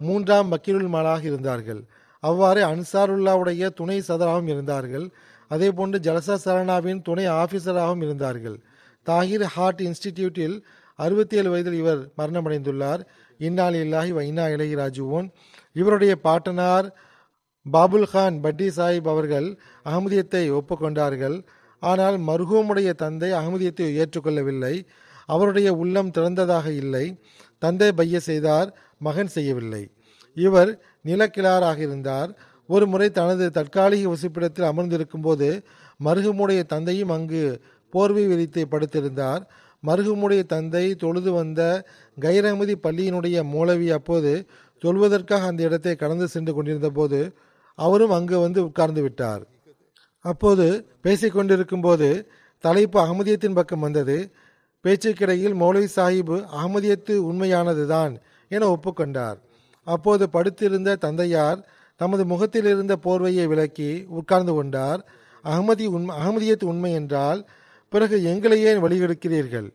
மூன்றாம் வக்கீலுல் மாலாக இருந்தார்கள். அவ்வாறு அன்சாருல்லாவுடைய துணை சதராகவும் இருந்தார்கள். அதே போன்று ஜலசா சரணாவின் துணை ஆஃபீஸராகவும் இருந்தார்கள். தாகிர் ஹார்ட் இன்ஸ்டிடியூட்டில் அறுபத்தி ஏழு வயதில் இவர் மரணமடைந்துள்ளார். இன்னால் இல்லாஹி வைனா இலகி ராஜுவோன். இவருடைய பாட்டனார் பாபுல் கான் பட்டி சாஹிப் அவர்கள் அகமதியத்தை ஒப்புக்கொண்டார்கள். ஆனால் மர்ஹூமுடைய தந்தை அகமதியத்தை ஏற்றுக்கொள்ளவில்லை. அவருடைய உள்ளம் திறந்ததாக இல்லை. தந்தை பைய செய்தார், மகன் செய்யவில்லை. இவர் நிலக்கிழாராக இருந்தார். ஒரு முறை தனது தற்காலிக வசிப்பிடத்தில் அமர்ந்திருக்கும் போது மருகமுடைய தந்தையும் அங்கு போர்வை விரித்து படுத்திருந்தார். மருகமுடைய தந்தை தொழுது வந்த கைரமதி பள்ளியினுடைய மூலவி அப்போது தொழுவதற்காக அந்த இடத்தை கடந்து சென்று கொண்டிருந்த போது அவரும் அங்கு வந்து உட்கார்ந்து விட்டார். அப்போது பேசிக்கொண்டிருக்கும் போது தலைப்பு அகமதியத்தின் பக்கம் வந்தது. பேச்சுக்கிடையில் மௌலவி சாஹிப் அகமதியத்து உண்மையானதுதான் என ஒப்புக்கொண்டார். அப்போது படுத்திருந்த தந்தையார் தமது முகத்தில் இருந்த போர்வையை விலக்கி உட்கார்ந்து கொண்டார். அகமதி உண் அகமதியத்து உண்மை என்றால் பிறகு எங்களையே வழிகெடுக்கிறீர்கள்.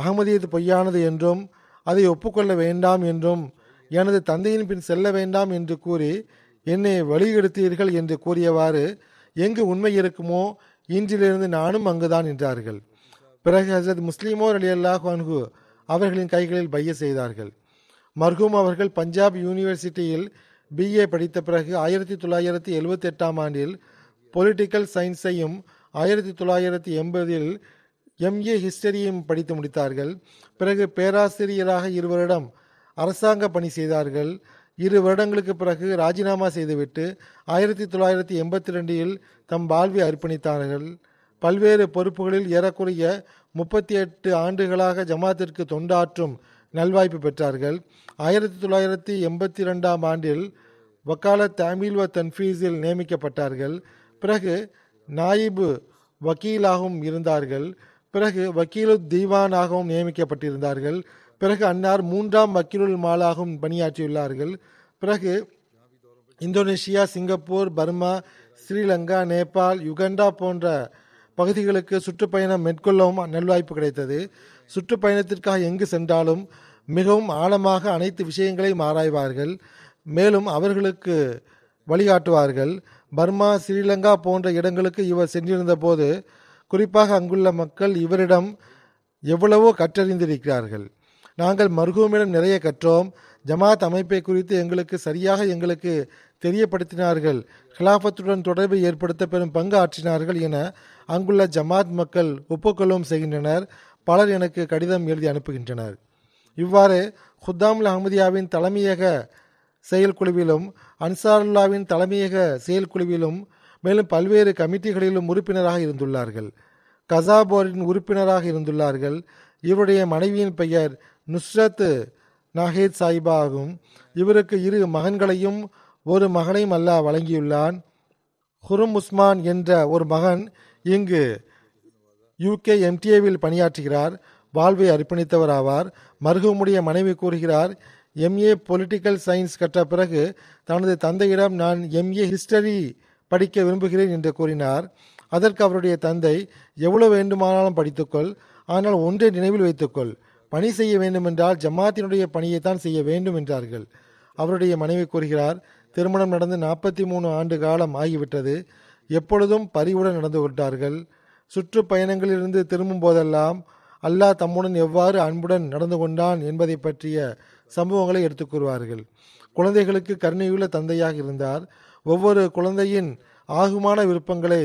அகமதியத்து பொய்யானது என்றும் அதை ஒப்புக்கொள்ள வேண்டாம் என்றும் எனது தந்தையின் பின் செல்ல வேண்டாம் என்று கூறி என்னை வழிகெடுத்தீர்கள் என்று கூறியவாறு எங்கு உண்மை இருக்குமோ இன்றிலிருந்து நானும் அங்குதான் என்றார்கள். பிறகு ஹசரத் முஸ்லிமோ ரலியல்லாஹு அன்ஹு அவர்களின் கைகளில் பைய செய்தார்கள். மர்ஹூம் அவர்கள் பஞ்சாப் யூனிவர்சிட்டியில் பிஏ படித்த பிறகு ஆயிரத்தி தொள்ளாயிரத்தி எழுவத்தி எட்டாம் ஆண்டில் பொலிட்டிக்கல் சயின்ஸையும் ஆயிரத்தி தொள்ளாயிரத்தி எண்பதில் எம்ஏ ஹிஸ்டரியையும் படித்து முடித்தார்கள். பிறகு பேராசிரியராக இரு வருடம் அரசாங்க பணி செய்தார்கள். இரு வருடங்களுக்கு பிறகு ராஜினாமா செய்துவிட்டு ஆயிரத்தி தொள்ளாயிரத்தி எண்பத்தி ரெண்டில் தம் வாழ்வை அர்ப்பணித்தார்கள். பல்வேறு பொறுப்புகளில் ஏறக்குறைய முப்பத்தி எட்டு ஆண்டுகளாக ஜமாத்திற்கு தொண்டாற்றும் நல்வாய்ப்பு பெற்றார்கள். ஆயிரத்தி தொள்ளாயிரத்தி எண்பத்தி ரெண்டாம் ஆண்டில் வக்காலத் தாமீல் வ தன்ஃபீஸில் நியமிக்கப்பட்டார்கள். பிறகு நாயிபு வக்கீலாகவும் இருந்தார்கள். பிறகு வக்கீலு தீவானாகவும் நியமிக்கப்பட்டிருந்தார்கள். பிறகு அன்னார் மூன்றாம் வக்கீலுல் மாலாகவும் பணியாற்றியுள்ளார்கள். பிறகு Indonesia, Singapore, Burma, Sri Lanka, Nepal, Uganda போன்ற பகுதிகளுக்கு சுற்றுப்பயணம் மேற்கொள்ளவும் நல்வாய்ப்பு கிடைத்தது. சுற்றுப்பயணத்திற்காக எங்கு சென்றாலும் மிகவும் ஆழமாக அனைத்து விஷயங்களையும் ஆராய்வார்கள். மேலும் அவர்களுக்கு வழிகாட்டுவார்கள். பர்மா, ஸ்ரீலங்கா போன்ற இடங்களுக்கு இவர் சென்றிருந்த போது குறிப்பாக அங்குள்ள மக்கள் இவரிடம் எவ்வளவோ கற்றறிந்திருக்கிறார்கள். நாங்கள் மர்ஹூமிடம் நிறைய கற்றோம். ஜமாத் அமைப்பை குறித்து எங்களுக்கு சரியாக எங்களுக்கு தெரியப்படுத்தினார்கள். கிலாஃபத்துடன் தொடர்பை ஏற்படுத்த பெரும் பங்கு ஆற்றினார்கள் என அங்குள்ள ஜமாத் மக்கள் ஒப்புக்கொள்ளவும் செய்கின்றனர். பலர் எனக்கு கடிதம் எழுதி அனுப்புகின்றனர். இவ்வாறு குத்தாமுல் அஹமதியாவின் தலைமையக செயல்குழுவிலும் அன்சாருல்லாவின் தலைமையக செயல்குழுவிலும் மேலும் பல்வேறு கமிட்டிகளிலும் உறுப்பினராக இருந்துள்ளார்கள். கசா போர்டின் உறுப்பினராக இருந்துள்ளார்கள். இவருடைய மனைவியின் பெயர் நுஸ்ரத் நாகேத் சாஹிபா ஆகும். இவருக்கு இரு மகன்களையும் ஒரு மகனையும் அல்லாஹ் வழங்கியுள்ளான். ஹுரும் உஸ்மான் என்ற ஒரு மகன் இங்கு யூகே எம்டிஏவில் பணியாற்றுகிறார். வாழ்வை அர்ப்பணித்தவர் ஆவார். மர்ஹூமுடைய மனைவி கூறுகிறார், எம்ஏ பொலிட்டிக்கல் சயின்ஸ் கற்ற பிறகு தனது தந்தையிடம் நான் எம்ஏ ஹிஸ்டரி படிக்க விரும்புகிறேன் என்று கூறினார். அதற்கு அவருடைய தந்தை, எவ்வளவு வேண்டுமானாலும் படித்துக்கொள், ஆனால் ஒன்றை நினைவில் வைத்துக்கொள், பணி செய்ய வேண்டுமென்றால் ஜமாத்தினுடைய பணியைத்தான் செய்ய வேண்டும் என்றார்கள். அவருடைய மனைவி கூறுகிறார், திருமணம் நடந்து நாற்பத்தி மூணு ஆண்டு காலம் ஆகிவிட்டது. எப்பொழுதும் பரிவுடன் நடந்து கொண்டார்கள். சுற்றுப்பயணங்களிலிருந்து திரும்பும் போதெல்லாம் அல்லாஹ் தம்முடன் எவ்வாறு அன்புடன் நடந்து கொண்டான் என்பதை பற்றிய சம்பவங்களை எடுத்துக் கூறுவார்கள். குழந்தைகளுக்கு கருணையுள்ள தந்தையாக இருந்தார். ஒவ்வொரு குழந்தையின் ஆகுமான விருப்பங்களை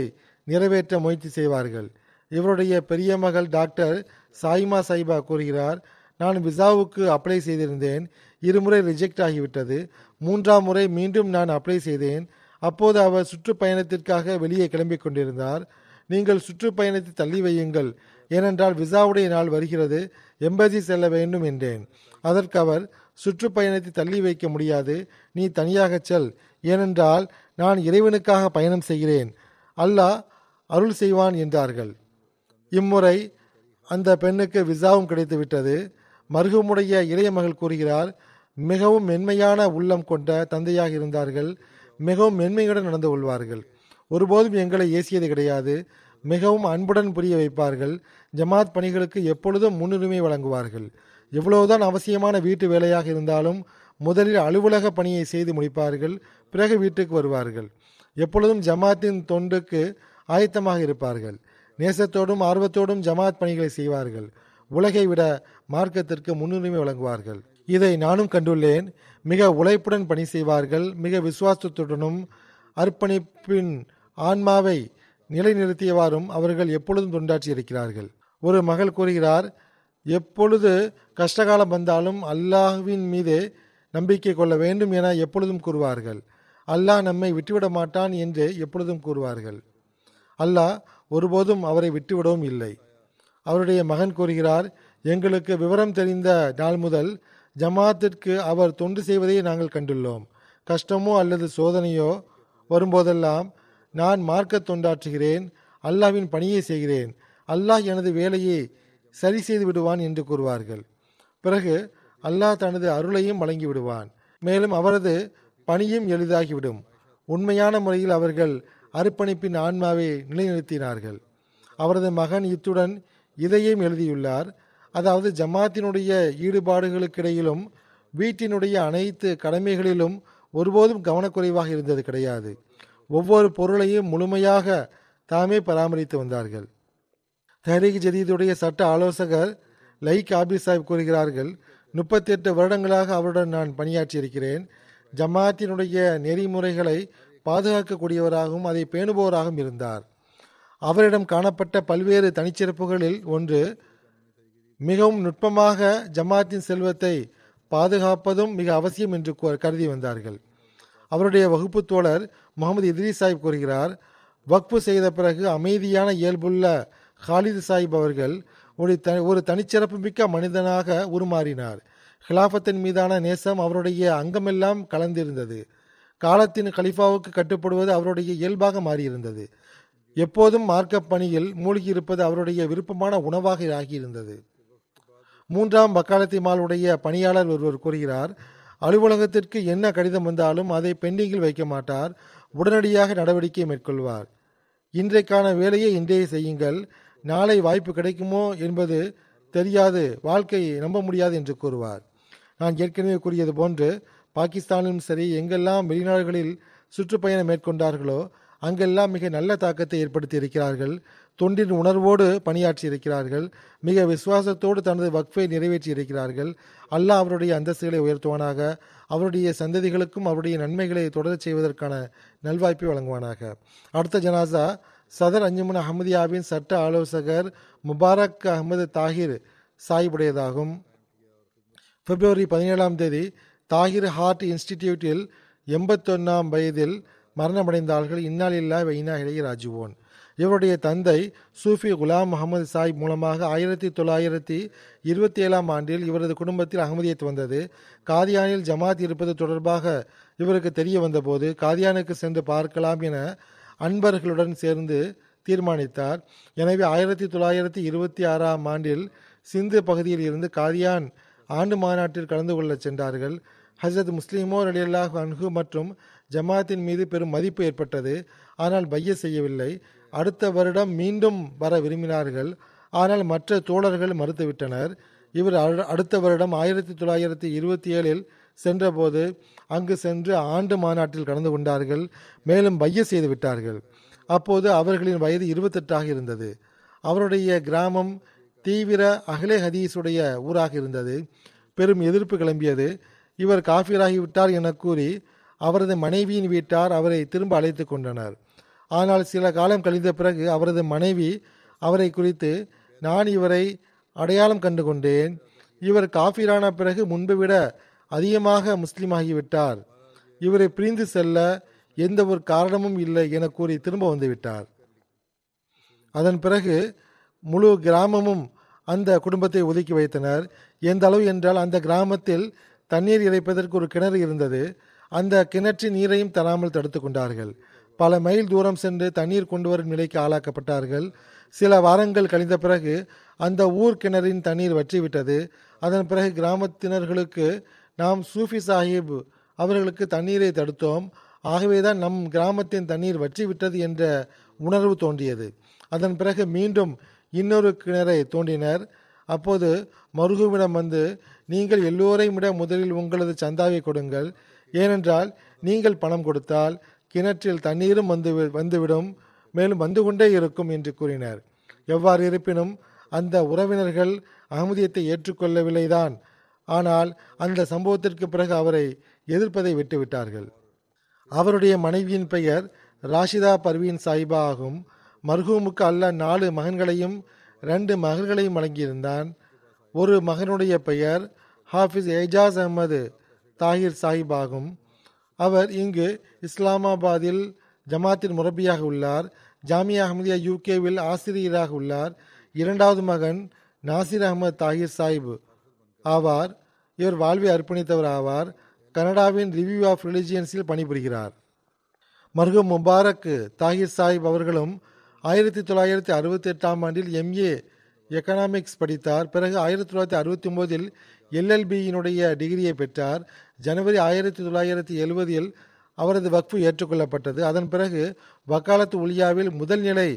நிறைவேற்ற முயற்சி செய்வார்கள். இவருடைய பெரிய மகள் டாக்டர் சாயிமா சாஹிபா கூறுகிறார், நான் விசாவுக்கு அப்ளை செய்திருந்தேன். இருமுறை ரிஜெக்ட் ஆகிவிட்டது. மூன்றாம் முறை மீண்டும் நான் அப்ளை செய்தேன். அப்போது அவர் சுற்றுப்பயணத்திற்காக வெளியே கிளம்பிக் கொண்டிருந்தார். நீங்கள் சுற்றுப்பயணத்தை தள்ளி வையுங்கள், ஏனென்றால் விசாவுடைய நாள் வருகிறது, எம்பசி செல்ல வேண்டும் என்றேன். அதற்கு அவர், சுற்றுப்பயணத்தை தள்ளி வைக்க முடியாது, நீ தனியாக செல், ஏனென்றால் நான் இறைவனுக்காக பயணம் செய்கிறேன், அல்லாஹ் அருள் செய்வான் என்றார்கள். இம்முறை அந்த பெண்ணுக்கு விசாவும் கிடைத்துவிட்டது. மர்ஹூமுடைய இளைய மகள் கூறுகிறார், மிகவும் மென்மையான உள்ளம் கொண்ட தந்தையாக இருந்தார்கள். மிகவும் மென்மையுடன் நடந்து கொள்வார்கள். ஒருபோதும் எங்களை ஏசியது கிடையாது. மிகவும் அன்புடன் புரிய வைப்பார்கள். ஜமாத் பணிகளுக்கு எப்பொழுதும் முன்னுரிமை வழங்குவார்கள். எவ்வளவுதான் அவசியமான வீட்டு வேலையாக இருந்தாலும் முதலில் அலுவலக பணியை செய்து முடிப்பார்கள். பிறகு வீட்டுக்கு வருவார்கள். எப்பொழுதும் ஜமாத்தின் தொண்டுக்கு ஆயத்தமாக இருப்பார்கள். நேசத்தோடும் ஆர்வத்தோடும் ஜமாத் பணிகளை செய்வார்கள். உலகை விட மார்க்கத்திற்கு முன்னுரிமை வழங்குவார்கள். இதை நானும் கண்டுள்ளேன். மிக உழைப்புடன் பணி செய்வார்கள். மிக விசுவாசத்துடனும் அர்ப்பணிப்பின் ஆன்மாவை நிலைநிறுத்தியவாறும் அவர்கள் எப்பொழுதும் தொண்டாற்றி இருக்கிறார்கள். ஒரு மகள் கூறுகிறார், எப்பொழுது கஷ்டகாலம் வந்தாலும் அல்லாஹ்வின் மீது நம்பிக்கை கொள்ள வேண்டும் என எப்பொழுதும் கூறுவார்கள். அல்லாஹ் நம்மை விட்டுவிட மாட்டான் என்று எப்பொழுதும் கூறுவார்கள். அல்லாஹ் ஒருபோதும் அவரை விட்டுவிடவும் இல்லை. அவருடைய மகன் கூறுகிறார், எங்களுக்கு விவரம் தெரிந்த நாள் முதல் ஜமாத்திற்கு அவர் தொண்டு செய்வதையே நாங்கள் கண்டுள்ளோம். கஷ்டமோ அல்லது சோதனையோ வரும்போதெல்லாம் நான் மார்க்க தொண்டாற்றுகிறேன், அல்லாஹ்வின் பணியை செய்கிறேன், அல்லாஹ் எனது வேலையை சரி செய்து விடுவான் என்று கூறுவார்கள். பிறகு அல்லாஹ் தனது அருளையும் வழங்கி விடுவான். மேலும் அவரது பணியும் எளிதாகிவிடும். உண்மையான முறையில் அவர்கள் அர்ப்பணிப்பின் ஆன்மாவை நிலைநிறுத்தினார்கள். அவரது மகன் இத்துடன் இதையும் எழுதியுள்ளார். அதாவது ஜமாத்தினுடைய ஈடுபாடுகளுக்கிடையிலும் வீட்டினுடைய அனைத்து கடமைகளிலும் ஒருபோதும் கவனக்குறைவாக இருந்தது கிடையாது. ஒவ்வொரு பொருளையும் முழுமையாக தாமே பராமரித்து வந்தார்கள். தஹ்ரீக் ஜதீதுடைய சட்ட ஆலோசகர் லைக் ஆபி சாஹிப் கூறுகிறார்கள், முப்பத்தி எட்டு வருடங்களாக அவருடன் நான் பணியாற்றியிருக்கிறேன். ஜமாத்தினுடைய நெறிமுறைகளை பாதுகாக்கக்கூடியவராகவும் அதை பேணுபவராகவும் இருந்தார். அவரிடம் காணப்பட்ட பல்வேறு தனிச்சிறப்புகளில் ஒன்று, மிகவும் நுட்பமாக ஜமாத்தின் செல்வத்தை பாதுகாப்பதும் மிக அவசியம் என்று கருதி வந்தார்கள். அவருடைய வகுப்பு தோழர் முகமது இத்ரீஸ் சாஹிப் கூறுகிறார், வக்ஃபு செய்த பிறகு அமைதியான இயல்புள்ள ஹாலிது சாஹிப் அவர்கள் ஒரு த ஒரு தனிச்சிறப்பு மிக்க மனிதனாக உருமாறினார். ஹிலாஃபத்தின் மீதான நேசம் அவருடைய அங்கமெல்லாம் கலந்திருந்தது. காலத்தின் கலிஃபாவுக்கு கட்டுப்படுவது அவருடைய இயல்பாக மாறியிருந்தது. எப்போதும் மார்க்க பணியில் மூழ்கியிருப்பது அவருடைய விருப்பமான உணவாக ஆகியிருந்தது. மூன்றாம் வக்காலத்தி மாலுடைய பணியாளர் ஒருவர் கூறுகிறார், அலுவலகத்திற்கு என்ன கடிதம் வந்தாலும் அதை பெண்டிங்கில் வைக்க மாட்டார், உடனடியாக நடவடிக்கை மேற்கொள்வார். இன்றைக்கான வேலையை இன்றையே செய்யுங்கள், நாளை வாய்ப்பு கிடைக்குமோ என்பது தெரியாது, வாழ்க்கையை நம்ப முடியாது என்று கூறுவார். நான் ஏற்கனவே கூறியது போன்று பாகிஸ்தானிலும் சரி எங்கெல்லாம் வெளிநாடுகளில் சுற்றுப்பயணம் மேற்கொண்டார்களோ அங்கெல்லாம் மிக நல்ல தாக்கத்தை ஏற்படுத்தி இருக்கிறார்கள். தொண்டின் உணர்வோடு பணியாற்றி இருக்கிறார்கள். மிக விசுவாசத்தோடு தனது வக்ஃபை நிறைவேற்றி இருக்கிறார்கள். அல்லாஹ் அவருடைய அந்தஸ்துகளை உயர்த்துவானாக. அவருடைய சந்ததிகளுக்கும் அவருடைய நன்மைகளை தொடரச் செய்வதற்கான நல்வாய்ப்பை வழங்குவானாக. அடுத்த ஜனாசா சதர் அஞ்சுமன் அஹமதியாவின் சட்ட ஆலோசகர் முபாரக் அகமது தாகிர் சாஹிபுடையதாகும். பிப்ரவரி பதினேழாம் தேதி தாகிர் ஹார்ட் இன்ஸ்டிடியூட்டில் எண்பத்தொன்னாம் வயதில் மரணமடைந்தார்கள். இன்னாலில்லாஹி வ இன்னா இலைஹி ராஜிஊன். இவருடைய தந்தை சூஃபி குலாம் முகமது சாஹிப் மூலமாக ஆயிரத்தி தொள்ளாயிரத்தி இருபத்தி ஏழாம் ஆண்டில் இவரது குடும்பத்தில் அகமதியத் வந்தது. காதியானில் ஜமாத் இருப்பது தொடர்பாக இவருக்கு தெரிய வந்தபோது காதியானுக்கு சென்று பார்க்கலாம் என அன்பர்களுடன் சேர்ந்து தீர்மானித்தார். எனவே ஆயிரத்தி தொள்ளாயிரத்தி இருபத்தி ஆறாம் ஆண்டில் சிந்து பகுதியில் இருந்து காதியான் ஆண்டு மாநாட்டில் கலந்து கொள்ள சென்றார்கள். ஹஜ்ரத் முஸ்லிமோ ரலியல்லாஹு அன்ஹு மற்றும் ஜமாத்தின் மீது பெரும் மதிப்பு ஏற்பட்டது. ஆனால் பைய செய்யவில்லை. அடுத்த வருடம் மீண்டும் வர விரும்பினார்கள். ஆனால் மற்ற தோழர்கள் மறுத்துவிட்டனர். இவர் அடுத்த வருடம் ஆயிரத்தி தொள்ளாயிரத்தி இருபத்தி ஏழில் சென்றபோது அங்கு சென்று ஆண்டு மாநாட்டில் கலந்து கொண்டார்கள். மேலும் பைய செய்து விட்டார்கள். அப்போது அவர்களின் வயது இருபத்தெட்டாக இருந்தது. அவருடைய கிராமம் தீவிர அஹ்லே ஹதீஸுடைய ஊராக இருந்தது. பெரும் எதிர்ப்பு கிளம்பியது. இவர் காஃபிராகிவிட்டார் என கூறி அவரது மனைவியின் வீட்டார் அவரை திரும்ப அழைத்து கொண்டனர். ஆனால் சில காலம் கழிந்த பிறகு அவரது மனைவி அவரை குறித்து, நான் இவரை அடையாளம் கண்டு கொண்டேன், இவர் காஃபிரான பிறகு முன்பு விட அதிகமாக முஸ்லீமாகிவிட்டார், இவரை பிரிந்து செல்ல எந்த ஒரு காரணமும் இல்லை என கூறி திரும்ப வந்துவிட்டார். அதன் பிறகு முழு கிராமமும் அந்த குடும்பத்தை ஒதுக்கி வைத்தனர். எந்த அளவு என்றால் அந்த கிராமத்தில் தண்ணீர் இறைப்பதற்கு ஒரு கிணறு இருந்தது. அந்த கிணற்றின் நீரையும் தராமல் தடுத்து கொண்டார்கள். பல மைல் தூரம் சென்று தண்ணீர் கொண்டு வரும் நிலைக்கு ஆளாக்கப்பட்டார்கள். சில வாரங்கள் கழிந்த பிறகு அந்த ஊர் கிணறின் தண்ணீர் வற்றிவிட்டது. அதன் பிறகு கிராமத்தினர்களுக்கு, நாம் சூஃபி சாஹிப் அவர்களுக்கு தண்ணீரை தடுத்தோம், ஆகவேதான் நம் கிராமத்தின் தண்ணீர் வற்றிவிட்டது என்ற உணர்வு தோன்றியது. அதன் பிறகு மீண்டும் இன்னொரு கிணறை தோண்டினர். அப்போது மருகுவிடம் வந்து, நீங்கள் எல்லோரையும் விட முதலில் உங்களது சந்தாவை கொடுங்கள், ஏனென்றால் நீங்கள் பணம் கொடுத்தால் கிணற்றில் தண்ணீரும் வந்து வந்துவிடும் மேலும் வந்து கொண்டே இருக்கும் என்று கூறினர். எவ்வாறு இருப்பினும் அந்த உறவினர்கள் அகமதியத்தை ஏற்றுக்கொள்ளவில்லைதான். ஆனால் அந்த சம்பவத்திற்கு பிறகு அவரை எதிர்ப்பதை விட்டுவிட்டார்கள். அவருடைய மனைவியின் பெயர் ராஷிதா பர்வீன் சாஹிபா ஆகும். மர்ஹூமுக்கு அல்லாஹ் நாலு மகன்களையும் ரெண்டு மகள்களையும் வழங்கியிருந்தான். ஒரு மகனுடைய பெயர் ஹாஃபிஸ் ஏஜாஸ் அகமது தாகிர் சாஹிப் ஆகும். அவர் இங்கு இஸ்லாமாபாதில் ஜமாத்தின் முரபியாக உள்ளார். ஜாமியா அஹமதியா யூகேவில் ஆசிரியராக உள்ளார். இரண்டாவது மகன் நாசிர் அகமது தாகிர் சாஹிப் ஆவார். இவர் வாழ்வை அர்ப்பணித்தவர் ஆவார். கனடாவின் ரிவ்யூ ஆஃப் ரிலிஜியன்ஸில் பணிபுரிகிறார். மர்ஹூம் முபாரக் தாகிர் சாஹிப் அவர்களும் ஆயிரத்தி தொள்ளாயிரத்தி அறுபத்தி எட்டாம் ஆண்டில் எம்ஏ எக்கனாமிக்ஸ் படித்தார். பிறகு ஆயிரத்தி தொள்ளாயிரத்தி அறுபத்தி ஒம்போதில் எல்எல்பியினுடைய டிகிரியை பெற்றார். ஜனவரி ஆயிரத்தி தொள்ளாயிரத்தி எழுபதில் அவரது வக்ஃபு ஏற்றுக்கொள்ளப்பட்டது. அதன் பிறகு வக்காலத்து உலியாவில் முதல் நிலை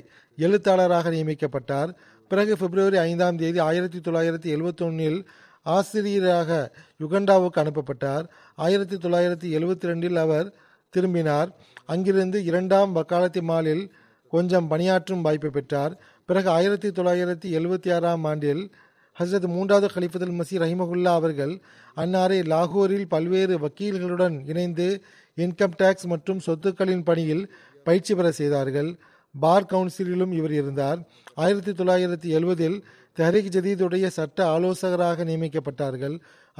எழுத்தாளராக நியமிக்கப்பட்டார். பிறகு பிப்ரவரி ஐந்தாம் தேதி ஆயிரத்தி தொள்ளாயிரத்தி எழுபத்தொன்னில் ஆசிரியராக யுகண்டாவுக்கு அனுப்பப்பட்டார். ஆயிரத்தி தொள்ளாயிரத்தி எழுபத்தி ரெண்டில் அவர் திரும்பினார். அங்கிருந்து இரண்டாம் வக்காலத்தி மாலில் கொஞ்சம் பணியாற்றும் வாய்ப்பு பெற்றார். பிறகு ஆயிரத்தி தொள்ளாயிரத்தி எழுபத்தி ஆறாம் ஆண்டில் ஹசரத் மூன்றாவது கலிஃபத்துல் மசீஹ் ரஹிமகுல்லா அவர்கள் அன்னாரை லாகூரில் பல்வேறு வக்கீல்களுடன் இணைந்து இன்கம் டேக்ஸ் மற்றும் சொத்துக்களின் பணியில் பயிற்சி பெற செய்தார்கள். பார் கவுன்சிலிலும் இவர் இருந்தார். ஆயிரத்தி தொள்ளாயிரத்தி எழுபதில் தெஹ்ரீக் ஜதீதுடைய சட்ட ஆலோசகராக நியமிக்கப்பட்டார்கள்.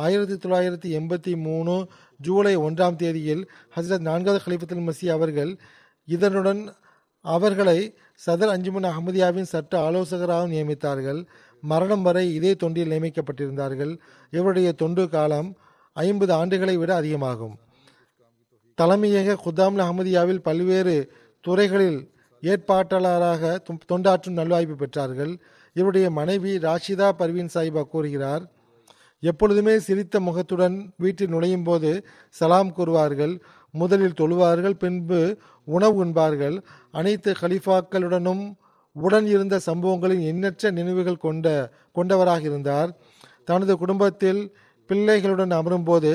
ஆயிரத்தி தொள்ளாயிரத்தி எண்பத்தி மூணு ஜூலை ஒன்றாம் தேதியில் ஹசரத் நான்காவது கலிஃபத்துல் மசீஹ் அவர்கள் இதனுடன் அவர்களை சதர் அஞ்சுமன் அஹமதியாவின் சட்ட ஆலோசகராகவும் நியமித்தார்கள். மரணம் வரை இதே தொண்டில் நியமிக்கப்பட்டிருந்தார்கள். இவருடைய தொண்டு காலம் ஐம்பது ஆண்டுகளை விட அதிகமாகும். தலைமையக குதாம்ல அஹமதியாவில் பல்வேறு துறைகளில் ஏற்பாட்டாளராக தொண்டாற்றும் நல்வாய்ப்பு பெற்றார்கள். இவருடைய மனைவி ராஷிதா பர்வீன் சாஹிபா கூறுகிறார், எப்பொழுதுமே சிரித்த முகத்துடன் வீட்டில் நுழையும் போது சலாம் கூறுவார்கள். முதலில் தொழுவார்கள், பின்பு உணவு உண்பார்கள். அனைத்து கலீஃபாக்களுடனும் உடன் இருந்த சம்பவங்களின் எண்ணற்ற நினைவுகள் கொண்ட கொண்டவராக இருந்தார். தனது குடும்பத்தில் பிள்ளைகளுடன் அமரும்போது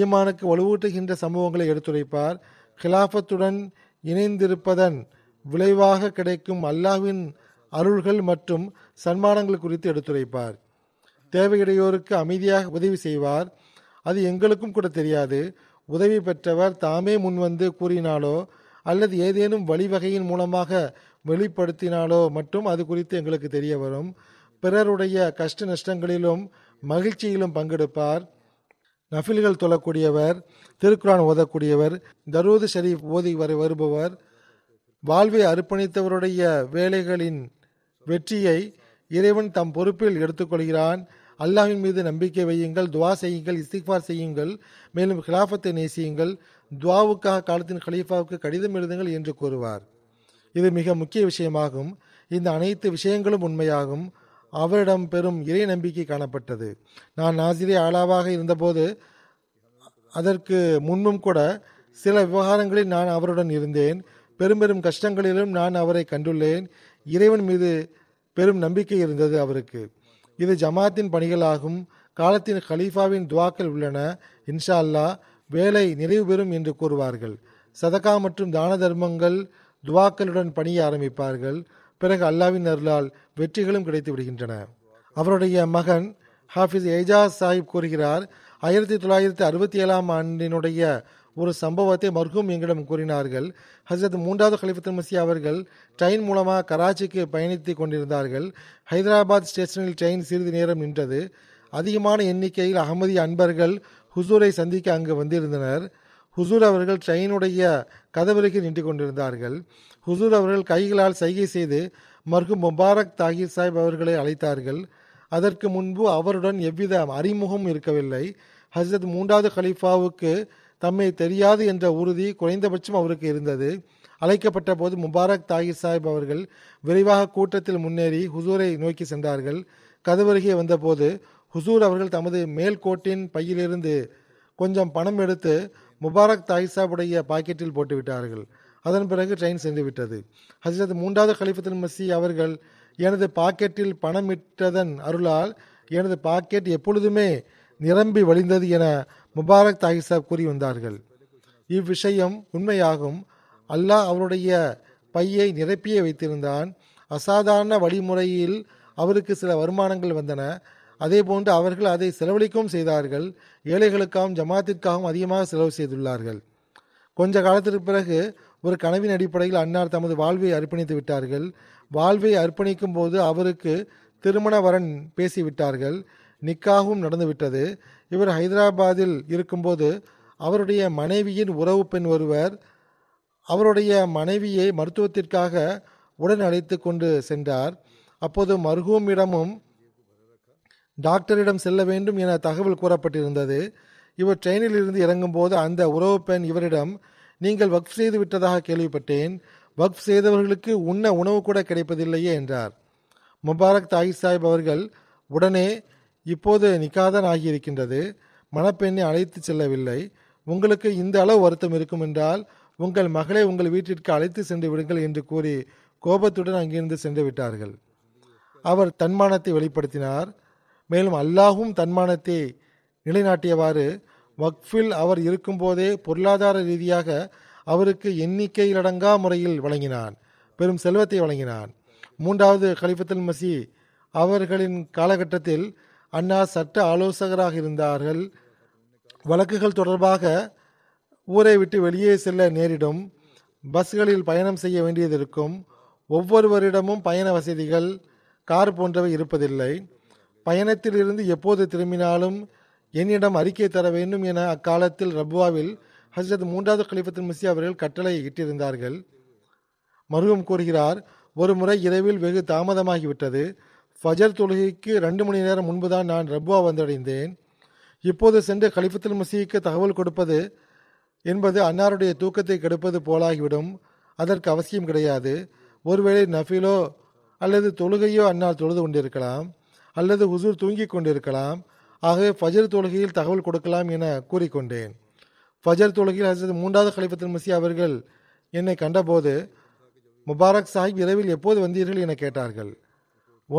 ஈமானுக்கு வலுவூட்டுகின்ற சம்பவங்களை எடுத்துரைப்பார். கிலாஃபத்துடன் இணைந்திருப்பதன் விளைவாக கிடைக்கும் அல்லாஹ்வின் அருள்கள் மற்றும் சன்மானங்கள் குறித்து எடுத்துரைப்பார். தேவையுடையோருக்கு அமைதியாக உதவி செய்வார். அது எங்களுக்கும் கூட தெரியாது. உதவி பெற்றவர் தாமே முன்வந்து கூறினாலோ அல்லது ஏதேனும் வழிவகையின் மூலமாக வெளிப்படுத்தினாலோ மட்டும் அது குறித்து எங்களுக்கு தெரிய வரும். பிறருடைய கஷ்ட நஷ்டங்களிலும் மகிழ்ச்சியிலும் பங்கெடுப்பார். நஃபில்கள் தொழக்கூடியவர், திருக்குரான் ஓதக்கூடியவர், தரூது ஷரீஃப் ஓதி வரை வருபவர். வாழ்வை அர்ப்பணித்தவருடைய வேலைகளின் வெற்றியை இறைவன் தம் பொறுப்பில் எடுத்துக்கொள்கிறான். அல்லாஹ்வின் மீது நம்பிக்கை வையுங்கள், துவா செய்யுங்கள், இஸ்திக்ஃபார் செய்யுங்கள், மேலும் கிலாஃபத்தை நேசியுங்கள், துவாவுக்காக காலத்தின் கலீஃபாவுக்கு கடிதம் எழுதுங்கள் என்று கூறுவார். இது மிக முக்கிய விஷயமாகும். இந்த அனைத்து விஷயங்களும் உண்மையாகும். அவரிடம் பெரும் இறை நம்பிக்கை காணப்பட்டது. நான் நாசிரே ஆளாவாக இருந்தபோது அதற்கு முன்பும் கூட சில விவகாரங்களில் நான் அவருடன் இருந்தேன். பெரும் பெரும் கஷ்டங்களிலும் நான் அவரை கண்டுள்ளேன். இறைவன் மீது பெரும் நம்பிக்கை இருந்தது அவருக்கு. இது ஜமாத்தின் பணிகளாகும். காலத்தின் கலீஃபாவின் துவாக்கள் உள்ளன. இன்ஷா அல்லாஹ் வேலை நிறைவு பெறும் என்று கூறுவார்கள். சதகா மற்றும் தான தர்மங்கள் துவாக்களுடன் பணிய ஆரம்பிப்பார்கள். பிறகு அல்லாவின் அருளால் வெற்றிகளும் கிடைத்து விடுகின்றன. அவருடைய மகன் ஹாஃபிஸ் ஏஜாஸ் சாஹிப் கூறுகிறார், ஆயிரத்தி தொள்ளாயிரத்தி அறுபத்தி ஏழாம் ஆண்டினுடைய ஒரு சம்பவத்தை மர்ஹூம் எங்களிடம் கூறினார்கள். ஹசரத் மூன்றாவது கலிஃபத்துல் மசீஹ் அவர்கள் ட்ரெயின் மூலமாக கராச்சிக்கு பயணித்து கொண்டிருந்தார்கள். ஹைதராபாத் ஸ்டேஷனில் ட்ரெயின் சிறிது நேரம் நின்றது. அதிகமான எண்ணிக்கையில் அகமதி அன்பர்கள் ஹுசூரை சந்திக்க அங்கு வந்திருந்தனர். ஹுசூர் அவர்கள் ட்ரெயினுடைய கதவருகே நின்று கொண்டிருந்தார்கள். ஹுசூர் அவர்கள் கைகளால் சைகை செய்து மர்ஹூம் முபாரக் தாகிர் சாஹிப் அவர்களை அழைத்தார்கள். அதற்கு முன்பு அவருடன் எவ்வித அறிமுகம் இருக்கவில்லை. ஹசரத் மூன்றாவது கலீஃபாவுக்கு தம்மை தெரியாது என்ற உறுதி குறைந்தபட்சம் அவருக்கு இருந்தது. அழைக்கப்பட்ட போது முபாரக் தாகிர் சாஹிப் அவர்கள் விரைவாக கூட்டத்தில் முன்னேறி ஹுசூரை நோக்கி சென்றார்கள். கதவருகே வந்தபோது ஹுசூர் அவர்கள் தமது மேல்கோட்டின் பையிலிருந்து கொஞ்சம் பணம் எடுத்து முபாரக் தாகிர் சாஹிபுடைய பாக்கெட்டில் போட்டுவிட்டார்கள். அதன் பிறகு ட்ரெயின் சென்று விட்டது. ஹசரத் மூன்றாவது கலிஃபத்துல் மசீஹ் அவர்கள், எனது பாக்கெட்டில் பணம் இட்டதன் அருளால் எனது பாக்கெட் எப்பொழுதுமே நிரம்பி வழிந்தது என முபாரக் தாகிர் சாஹிப் கூறி வந்தார்கள். இவ்விஷயம் உண்மையாகும். அல்லாஹ் அவருடைய பையை நிரப்பியே வைத்திருந்தான். அசாதாரண வழிமுறையில் அவருக்கு சில வருமானங்கள் வந்தன. அதே போன்று அவர்கள் அதை செலவழிக்கவும் செய்தார்கள். ஏழைகளுக்காகவும் ஜமாத்திற்காகவும் அதிகமாக செலவு செய்துள்ளார்கள். கொஞ்ச காலத்திற்கு பிறகு ஒரு கனவின் அடிப்படையில் அன்னார் தமது வாழ்வை அர்ப்பணித்து விட்டார்கள். வாழ்வை அர்ப்பணிக்கும் போது அவருக்கு திருமண வரன் பேசிவிட்டார்கள். நிக்காகவும் நடந்துவிட்டது. இவர் ஹைதராபாத்தில் இருக்கும்போது அவருடைய மனைவியின் உறவு பெண் ஒருவர் அவருடைய மனைவியை மருத்துவத்திற்காக உடன் அழைத்து கொண்டு சென்றார். அப்போது மர்ஹூமிடமும் டாக்டரிடம் செல்ல வேண்டும் என தகவல் கூறப்பட்டிருந்தது. இவர் ட்ரெயினில் இருந்து இறங்கும்போது அந்த உறவு பெண் இவரிடம், நீங்கள் வக்ஃப் செய்து விட்டதாக கேள்விப்பட்டேன், வக்ஃப் செய்தவர்களுக்கு உண்ண உணவு கூட கிடைப்பதில்லையே என்றார். முபாரக் தாய் சாஹிப் அவர்கள் உடனே, இப்போது நிக்காதான் ஆகியிருக்கின்றது, மணப்பெண்ணை அழைத்து செல்லவில்லை, உங்களுக்கு இந்த அளவு வருத்தம் இருக்கும் என்றால் உங்கள் மகளை உங்கள் வீட்டிற்கு அழைத்து சென்று விடுங்கள் என்று கூறி கோபத்துடன் அங்கிருந்து சென்று விட்டார்கள். அவர் தன்மானத்தை வெளிப்படுத்தினார். மேலும் அல்லாஹும் தன்மானத்தை நிலைநாட்டியவாறு வக்ஃபில் அவர் இருக்கும்போதே பொருளாதார ரீதியாக அவருக்கு எண்ணிக்கையிலடங்கா முறையில் வழங்கினான், பெரும் செல்வத்தை வழங்கினான். மூன்றாவது கலிஃபத்துல் மசி அவர்களின் காலகட்டத்தில் அன்னார் சட்ட ஆலோசகராக இருந்தார்கள். வழக்குகள் தொடர்பாக ஊரை விட்டு வெளியே செல்ல நேரிடும், பஸ்களில் பயணம் செய்ய வேண்டியது இருக்கும், ஒவ்வொருவரிடமும் பயண வசதிகள் கார் போன்றவை இருப்பதில்லை. பயணத்திலிருந்து எப்போது திரும்பினாலும் என்னிடம் அறிக்கை தர வேண்டும் என அக்காலத்தில் ரபுவாவில் ஹசரத் மூன்றாவது கலிஃபத்துல் மசி அவர்கள் கட்டளை இட்டிருந்தார்கள். மர்ஹூம் கூறுகிறார், ஒரு முறை இரவில் வெகு தாமதமாகிவிட்டது. ஃபஜர் தொழுகைக்கு ரெண்டு மணி நேரம் முன்புதான் நான் ரபுவா வந்தடைந்தேன். இப்போது சென்று கலிஃபத்துல் மசீக்கு தகவல் கொடுப்பது என்பது அன்னாருடைய தூக்கத்தை கெடுப்பது போலாகிவிடும். அதற்கு அவசியம் கிடையாது. ஒருவேளை நஃபிலோ அல்லது தொழுகையோ அன்னார் தொழுது கொண்டிருக்கலாம், அல்லது ஹுசூர் தூங்கி கொண்டிருக்கலாம். ஆகவே ஃபஜர் தொழுகையில் தகவல் கொடுக்கலாம் என கூறிக்கொண்டேன். ஃபஜர் தொழுகையில் ஹசரத் மூன்றாவது கலிஃபத்துல் மசி அவர்கள் என்னை கண்டபோது, முபாரக் சாஹிப் இரவில் எப்போது வந்தீர்கள் என கேட்டார்கள்.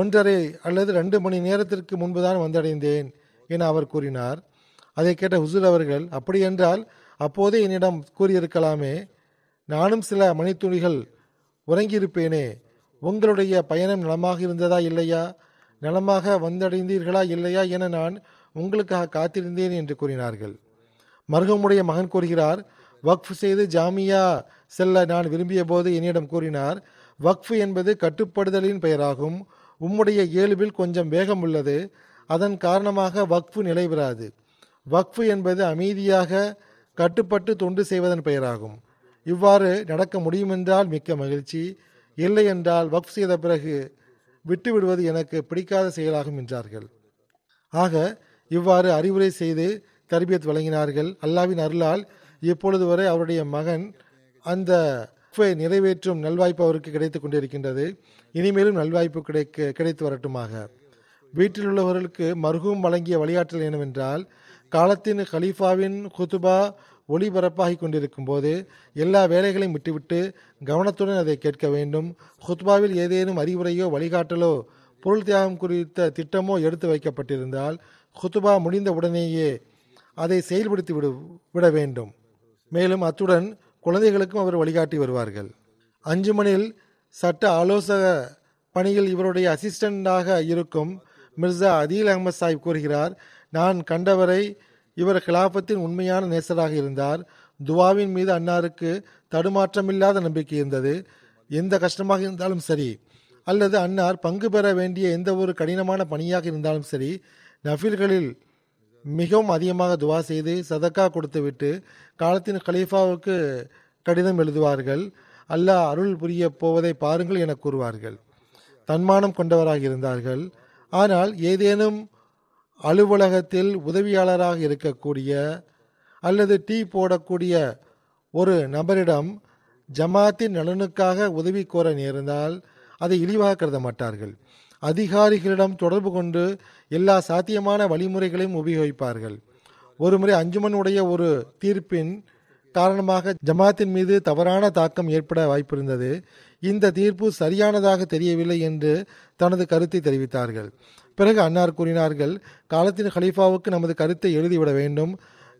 ஒன்றரை அல்லது ரெண்டு மணி நேரத்திற்கு முன்புதான் வந்தடைந்தேன் என அவர் கூறினார். அதை கேட்ட ஹுசூர் அவர்கள், அப்படியென்றால் அப்போதே என்னிடம் கூறியிருக்கலாமே, நானும் சில மணித்துளிகள் உறங்கியிருப்பேனே. உங்களுடைய பயணம் நலமாக இருந்ததா இல்லையா, நலமாக வந்தடைந்தீர்களா இல்லையா என நான் உங்களுக்காக காத்திருந்தேன் என்று கூறினார்கள். மர்ஹூமுடைய மகன் கூறுகிறார், வக்ஃப் செய்து ஜாமியா செல்ல நான் விரும்பிய போது என்னிடம் கூறினார், வக்ஃப் என்பது கட்டுப்படுதலின் பெயராகும். உம்முடைய இயல்பில் கொஞ்சம் வேகம் உள்ளது, அதன் காரணமாக வக்ஃபு நிலைபெறாது. வக்ஃபு என்பது அமைதியாக கட்டுப்பட்டு தொண்டு செய்வதன் பெயராகும். இவ்வாறு நடக்க முடியுமென்றால் மிக்க மகிழ்ச்சி, இல்லை என்றால் வக்ஃப் செய்த பிறகு விட்டுவிடுவது எனக்கு பிடிக்காத செயலாகும் என்றார்கள். ஆக இவ்வாறு அறிவுரை செய்து தர்பியத் வழங்கினார்கள். அல்லாவின் அருளால் இப்பொழுது வரை அவருடைய மகன் அந்த நிறைவேற்றும் நல்வாய்ப்பு அவருக்கு கிடைத்து கொண்டிருக்கின்றது. இனிமேலும் நல்வாய்ப்பு கிடைக்க கிடைத்து வரட்டுமாக. வீட்டில் உள்ளவர்களுக்கு மர்ஹூம் வழங்கிய வழிகாட்டல் என்னவென்றால், காலத்தின் ஹலீஃபாவின் குத்துபா ஒளிபரப்பாகி கொண்டிருக்கும் போது எல்லா வேலைகளையும் விட்டுவிட்டு கவனத்துடன் அதை கேட்க வேண்டும். குத்துபாவில் ஏதேனும் அறிவுரையோ வழிகாட்டலோ பொருள் தியாகம் குறித்த திட்டமோ எடுத்து வைக்கப்பட்டிருந்தால் குத்துபா முடிந்த உடனேயே அதை செயல்படுத்தி விடு விட வேண்டும். மேலும் அத்துடன் குழந்தைகளுக்கும் அவர் வழிகாட்டி வருவார்கள். அஞ்சுமனில் சட்ட ஆலோசக பணியில் இவருடைய அசிஸ்டண்டாக இருக்கும் மிர்சா அதீல் அகமது சாஹிப் கூறுகிறார், நான் கண்டவரை இவர் கிலாபத்தின் உண்மையான நேசராக இருந்தார். துவாவின் மீது அன்னாருக்கு தடுமாற்றமில்லாத நம்பிக்கை இருந்தது. எந்த கஷ்டமாக இருந்தாலும் சரி, அல்லது அன்னார் பங்கு பெற வேண்டிய எந்த ஒரு கடினமான பணியாக இருந்தாலும் சரி, நஃபில்களில் மிகவும் அதிகமாக துவா செய்து சதக்கா கொடுத்துவிட்டு காலத்தின் கலீஃபாவுக்கு கடிதம் எழுதுவார்கள். அல்லாஹ் அருள் புரிய போவதை பாருங்கள் என கூறுவார்கள். தன்மானம் கொண்டவராக இருந்தார்கள். ஆனால் ஏதேனும் அலுவலகத்தில் உதவியாளராக இருக்கக்கூடிய அல்லது டீ போடக்கூடிய ஒரு நபரிடம் ஜமாத்தின் நலனுக்காக உதவி கோர நேர்ந்தால் அதை இழிவாக கருத மாட்டார்கள். அதிகாரிகளிடம் தொடர்பு கொண்டு எல்லா சாத்தியமான வழிமுறைகளையும் உபயோகிப்பார்கள். ஒருமுறை அஞ்சுமனுடைய ஒரு தீர்ப்பின் காரணமாக ஜமாத்தின் மீது தவறான தாக்கம் ஏற்பட வாய்ப்பிருந்தது. இந்த தீர்ப்பு சரியானதாக தெரியவில்லை என்று தனது கருத்தை தெரிவித்தார்கள். பிறகு அன்னார் கூறினார்கள், காலத்தின் கலீஃபாவுக்கு நமது கருத்தை எழுதிவிட வேண்டும்.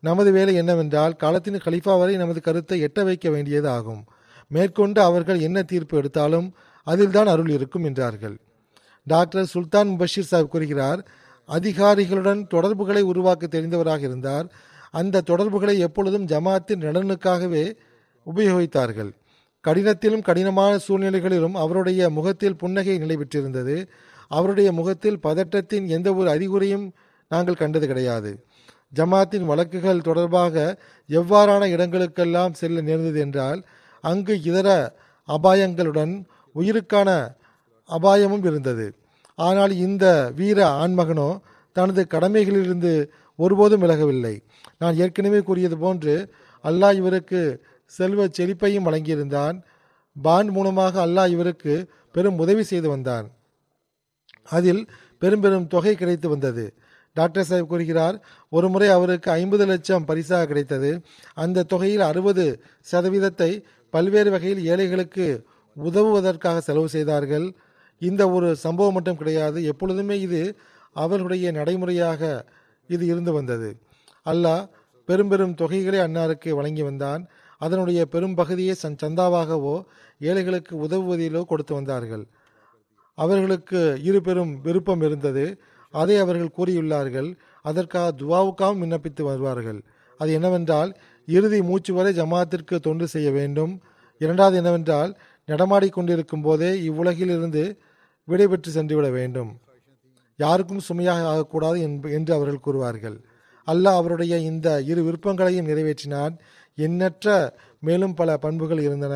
நமது வேலை என்னவென்றால் காலத்தின் கலீஃபா வரை நமது கருத்தை எட்ட வைக்க வேண்டியது ஆகும். மேற்கொண்டு அவர்கள் என்ன தீர்ப்பு எடுத்தாலும் அதில்தான் அருள் இருக்கும் என்றார்கள். டாக்டர் சுல்தான் முபஷீர் சாஹிப் கூறுகிறார், அதிகாரிகளுடன் தொடர்புகளை உருவாக்க தெரிந்தவராக இருந்தார். அந்த தொடர்புகளை எப்பொழுதும் ஜமாத்தின் நலனுக்காகவே உபயோகித்தார்கள். கடினத்திலும் கடினமான சூழ்நிலைகளிலும் அவருடைய முகத்தில் புன்னகை நிலைபெற்றிருந்தது. அவருடைய முகத்தில் பதட்டத்தின் எந்த ஒரு அறிகுறியும் நாங்கள் கண்டது கிடையாது. ஜமாத்தின் வழக்குகள் தொடர்பாக எவ்வாறான இடங்களுக்கெல்லாம் செல்ல நேர்ந்தது என்றால் அங்கு இதர அபாயங்களுடன் உயிருக்கான அபாயமும் இருந்தது. ஆனால் இந்த வீர ஆண்மகனோ தனது கடமைகளிலிருந்து ஒருபோதும் விலகவில்லை. நான் ஏற்கனவே கூறியது போன்று அல்லாஹ் இவருக்கு செல்வ செழிப்பையும் வழங்கியிருந்தான். பாண்ட் மூலமாக அல்லாஹ் இவருக்கு பெரும் உதவி செய்து வந்தான். அதில் பெரும் பெரும் தொகை கிடைத்து வந்தது. டாக்டர் சாஹிப் கூறுகிறார், ஒரு முறை அவருக்கு ஐம்பது லட்சம் பரிசாக கிடைத்தது. அந்த தொகையில் அறுபது சதவீதத்தை பல்வேறு வகையில் ஏழைகளுக்கு உதவுவதற்காக செலவு செய்தார்கள். இந்த ஒரு சம்பவம் மட்டும் கிடையாது, எப்பொழுதுமே இது அவர்களுடைய நடைமுறையாக இது இருந்து வந்தது. அல்லாஹ் பெரும் பெரும் தொகைகளை அன்னாருக்கு வழங்கி வந்தான். அதனுடைய பெரும் பகுதியை சந்தாவாகவோ ஏழைகளுக்கு உதவுவதிலோ கொடுத்து வந்தார்கள். அவர்களுக்கு இரு பெரும் விருப்பம் இருந்தது. அதை அவர்கள் கூறியுள்ளார்கள். அதற்காக துவாவுக்காகவும் விண்ணப்பித்து வருவார்கள். அது என்னவென்றால், இறுதி மூச்சு வரை ஜமாத்திற்கு தொண்டு செய்ய வேண்டும். இரண்டாவது என்னவென்றால், நடமாடி கொண்டிருக்கும் போதே இவ்வுலகிலிருந்து விடைபெற்று சென்றுவிட வேண்டும், யாருக்கும் சுமையாக ஆகக்கூடாது என்று அவர்கள் கூறுவார்கள். அல்லாஹ் அவருடைய இந்த இரு விருப்பங்களையும் நிறைவேற்றினான். எண்ணற்ற மேலும் பல பண்புகள் இருந்தன.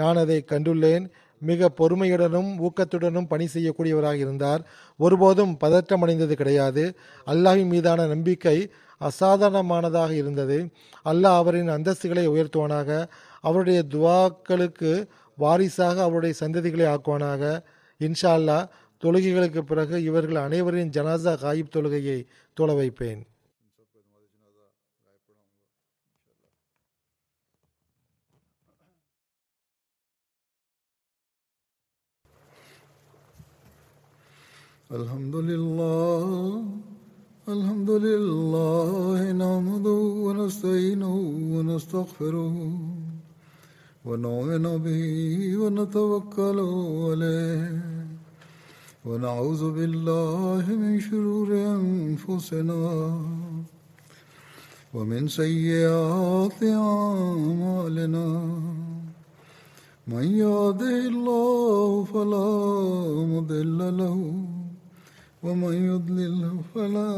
நான் அதை கண்டுள்ளேன். மிக பொறுமையுடனும் ஊக்கத்துடனும் பணி செய்யக்கூடியவராக இருந்தார். ஒருபோதும் பதற்றமடைந்தது கிடையாது. அல்லாஹ்வின் மீதான நம்பிக்கை அசாதாரணமானதாக இருந்தது. அல்லாஹ் அவரின் அந்தஸ்துகளை உயர்த்துவானாக. அவருடைய துவாக்களுக்கு வாரிசாக அவருடைய சந்ததிகளை ஆக்குவானாக. இன்ஷா அல்லாஹ் தொழுகைகளுக்கு பிறகு இவர்கள் அனைவரின் ஜனாசா காயிப் தொழுகையை தொழ வைப்பேன். அல்ஹம்துலில்லாஹ் அல்ஹம்துலில்லாஹ் நஹ்மதுஹு வ நஸ்தஈனுஹு வ நஸ்தக்ஃபிருஹு வ நு'மினு பிஹி வ நதவக்கலு அலைஹி வ நஅஊது பில்லாஹி மின் ஷுரூரி அன்ஃபுஸினா வ மின் ஸய்யிஆத்தி அஅமாலினா மன் யஹ்திஹில்லாஹு ஃபலா முதில்ல லஹு ومن يضلل فلا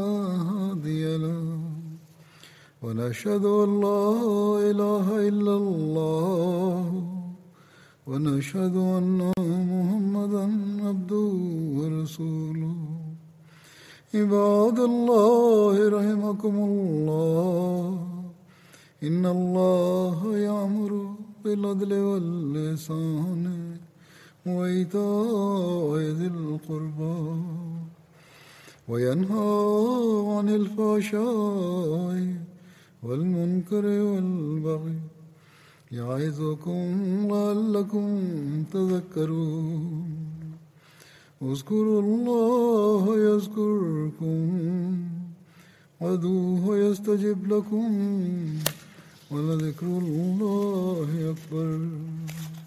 هادي له ونشهد أن لا إله إلا الله ونشهد أن محمدا عبده ورسوله عباد الله رحمكم الله إن الله يأمر بالعدل والإحسان وإيتاء ذي القربى وَيَنْهَى عَنِ الْفَحْشَاءِ وَالْمُنْكَرِ وَالْبَغْيِ يَعِظُكُمْ لَعَلَّكُمْ تَذَكَّرُونَ اذْكُرُوا اللَّهَ يَذْكُرْكُمْ وَادْعُوهُ يَسْتَجِبْ لَكُمْ وَلَذِكْرُ اللَّهِ أَكْبَرُ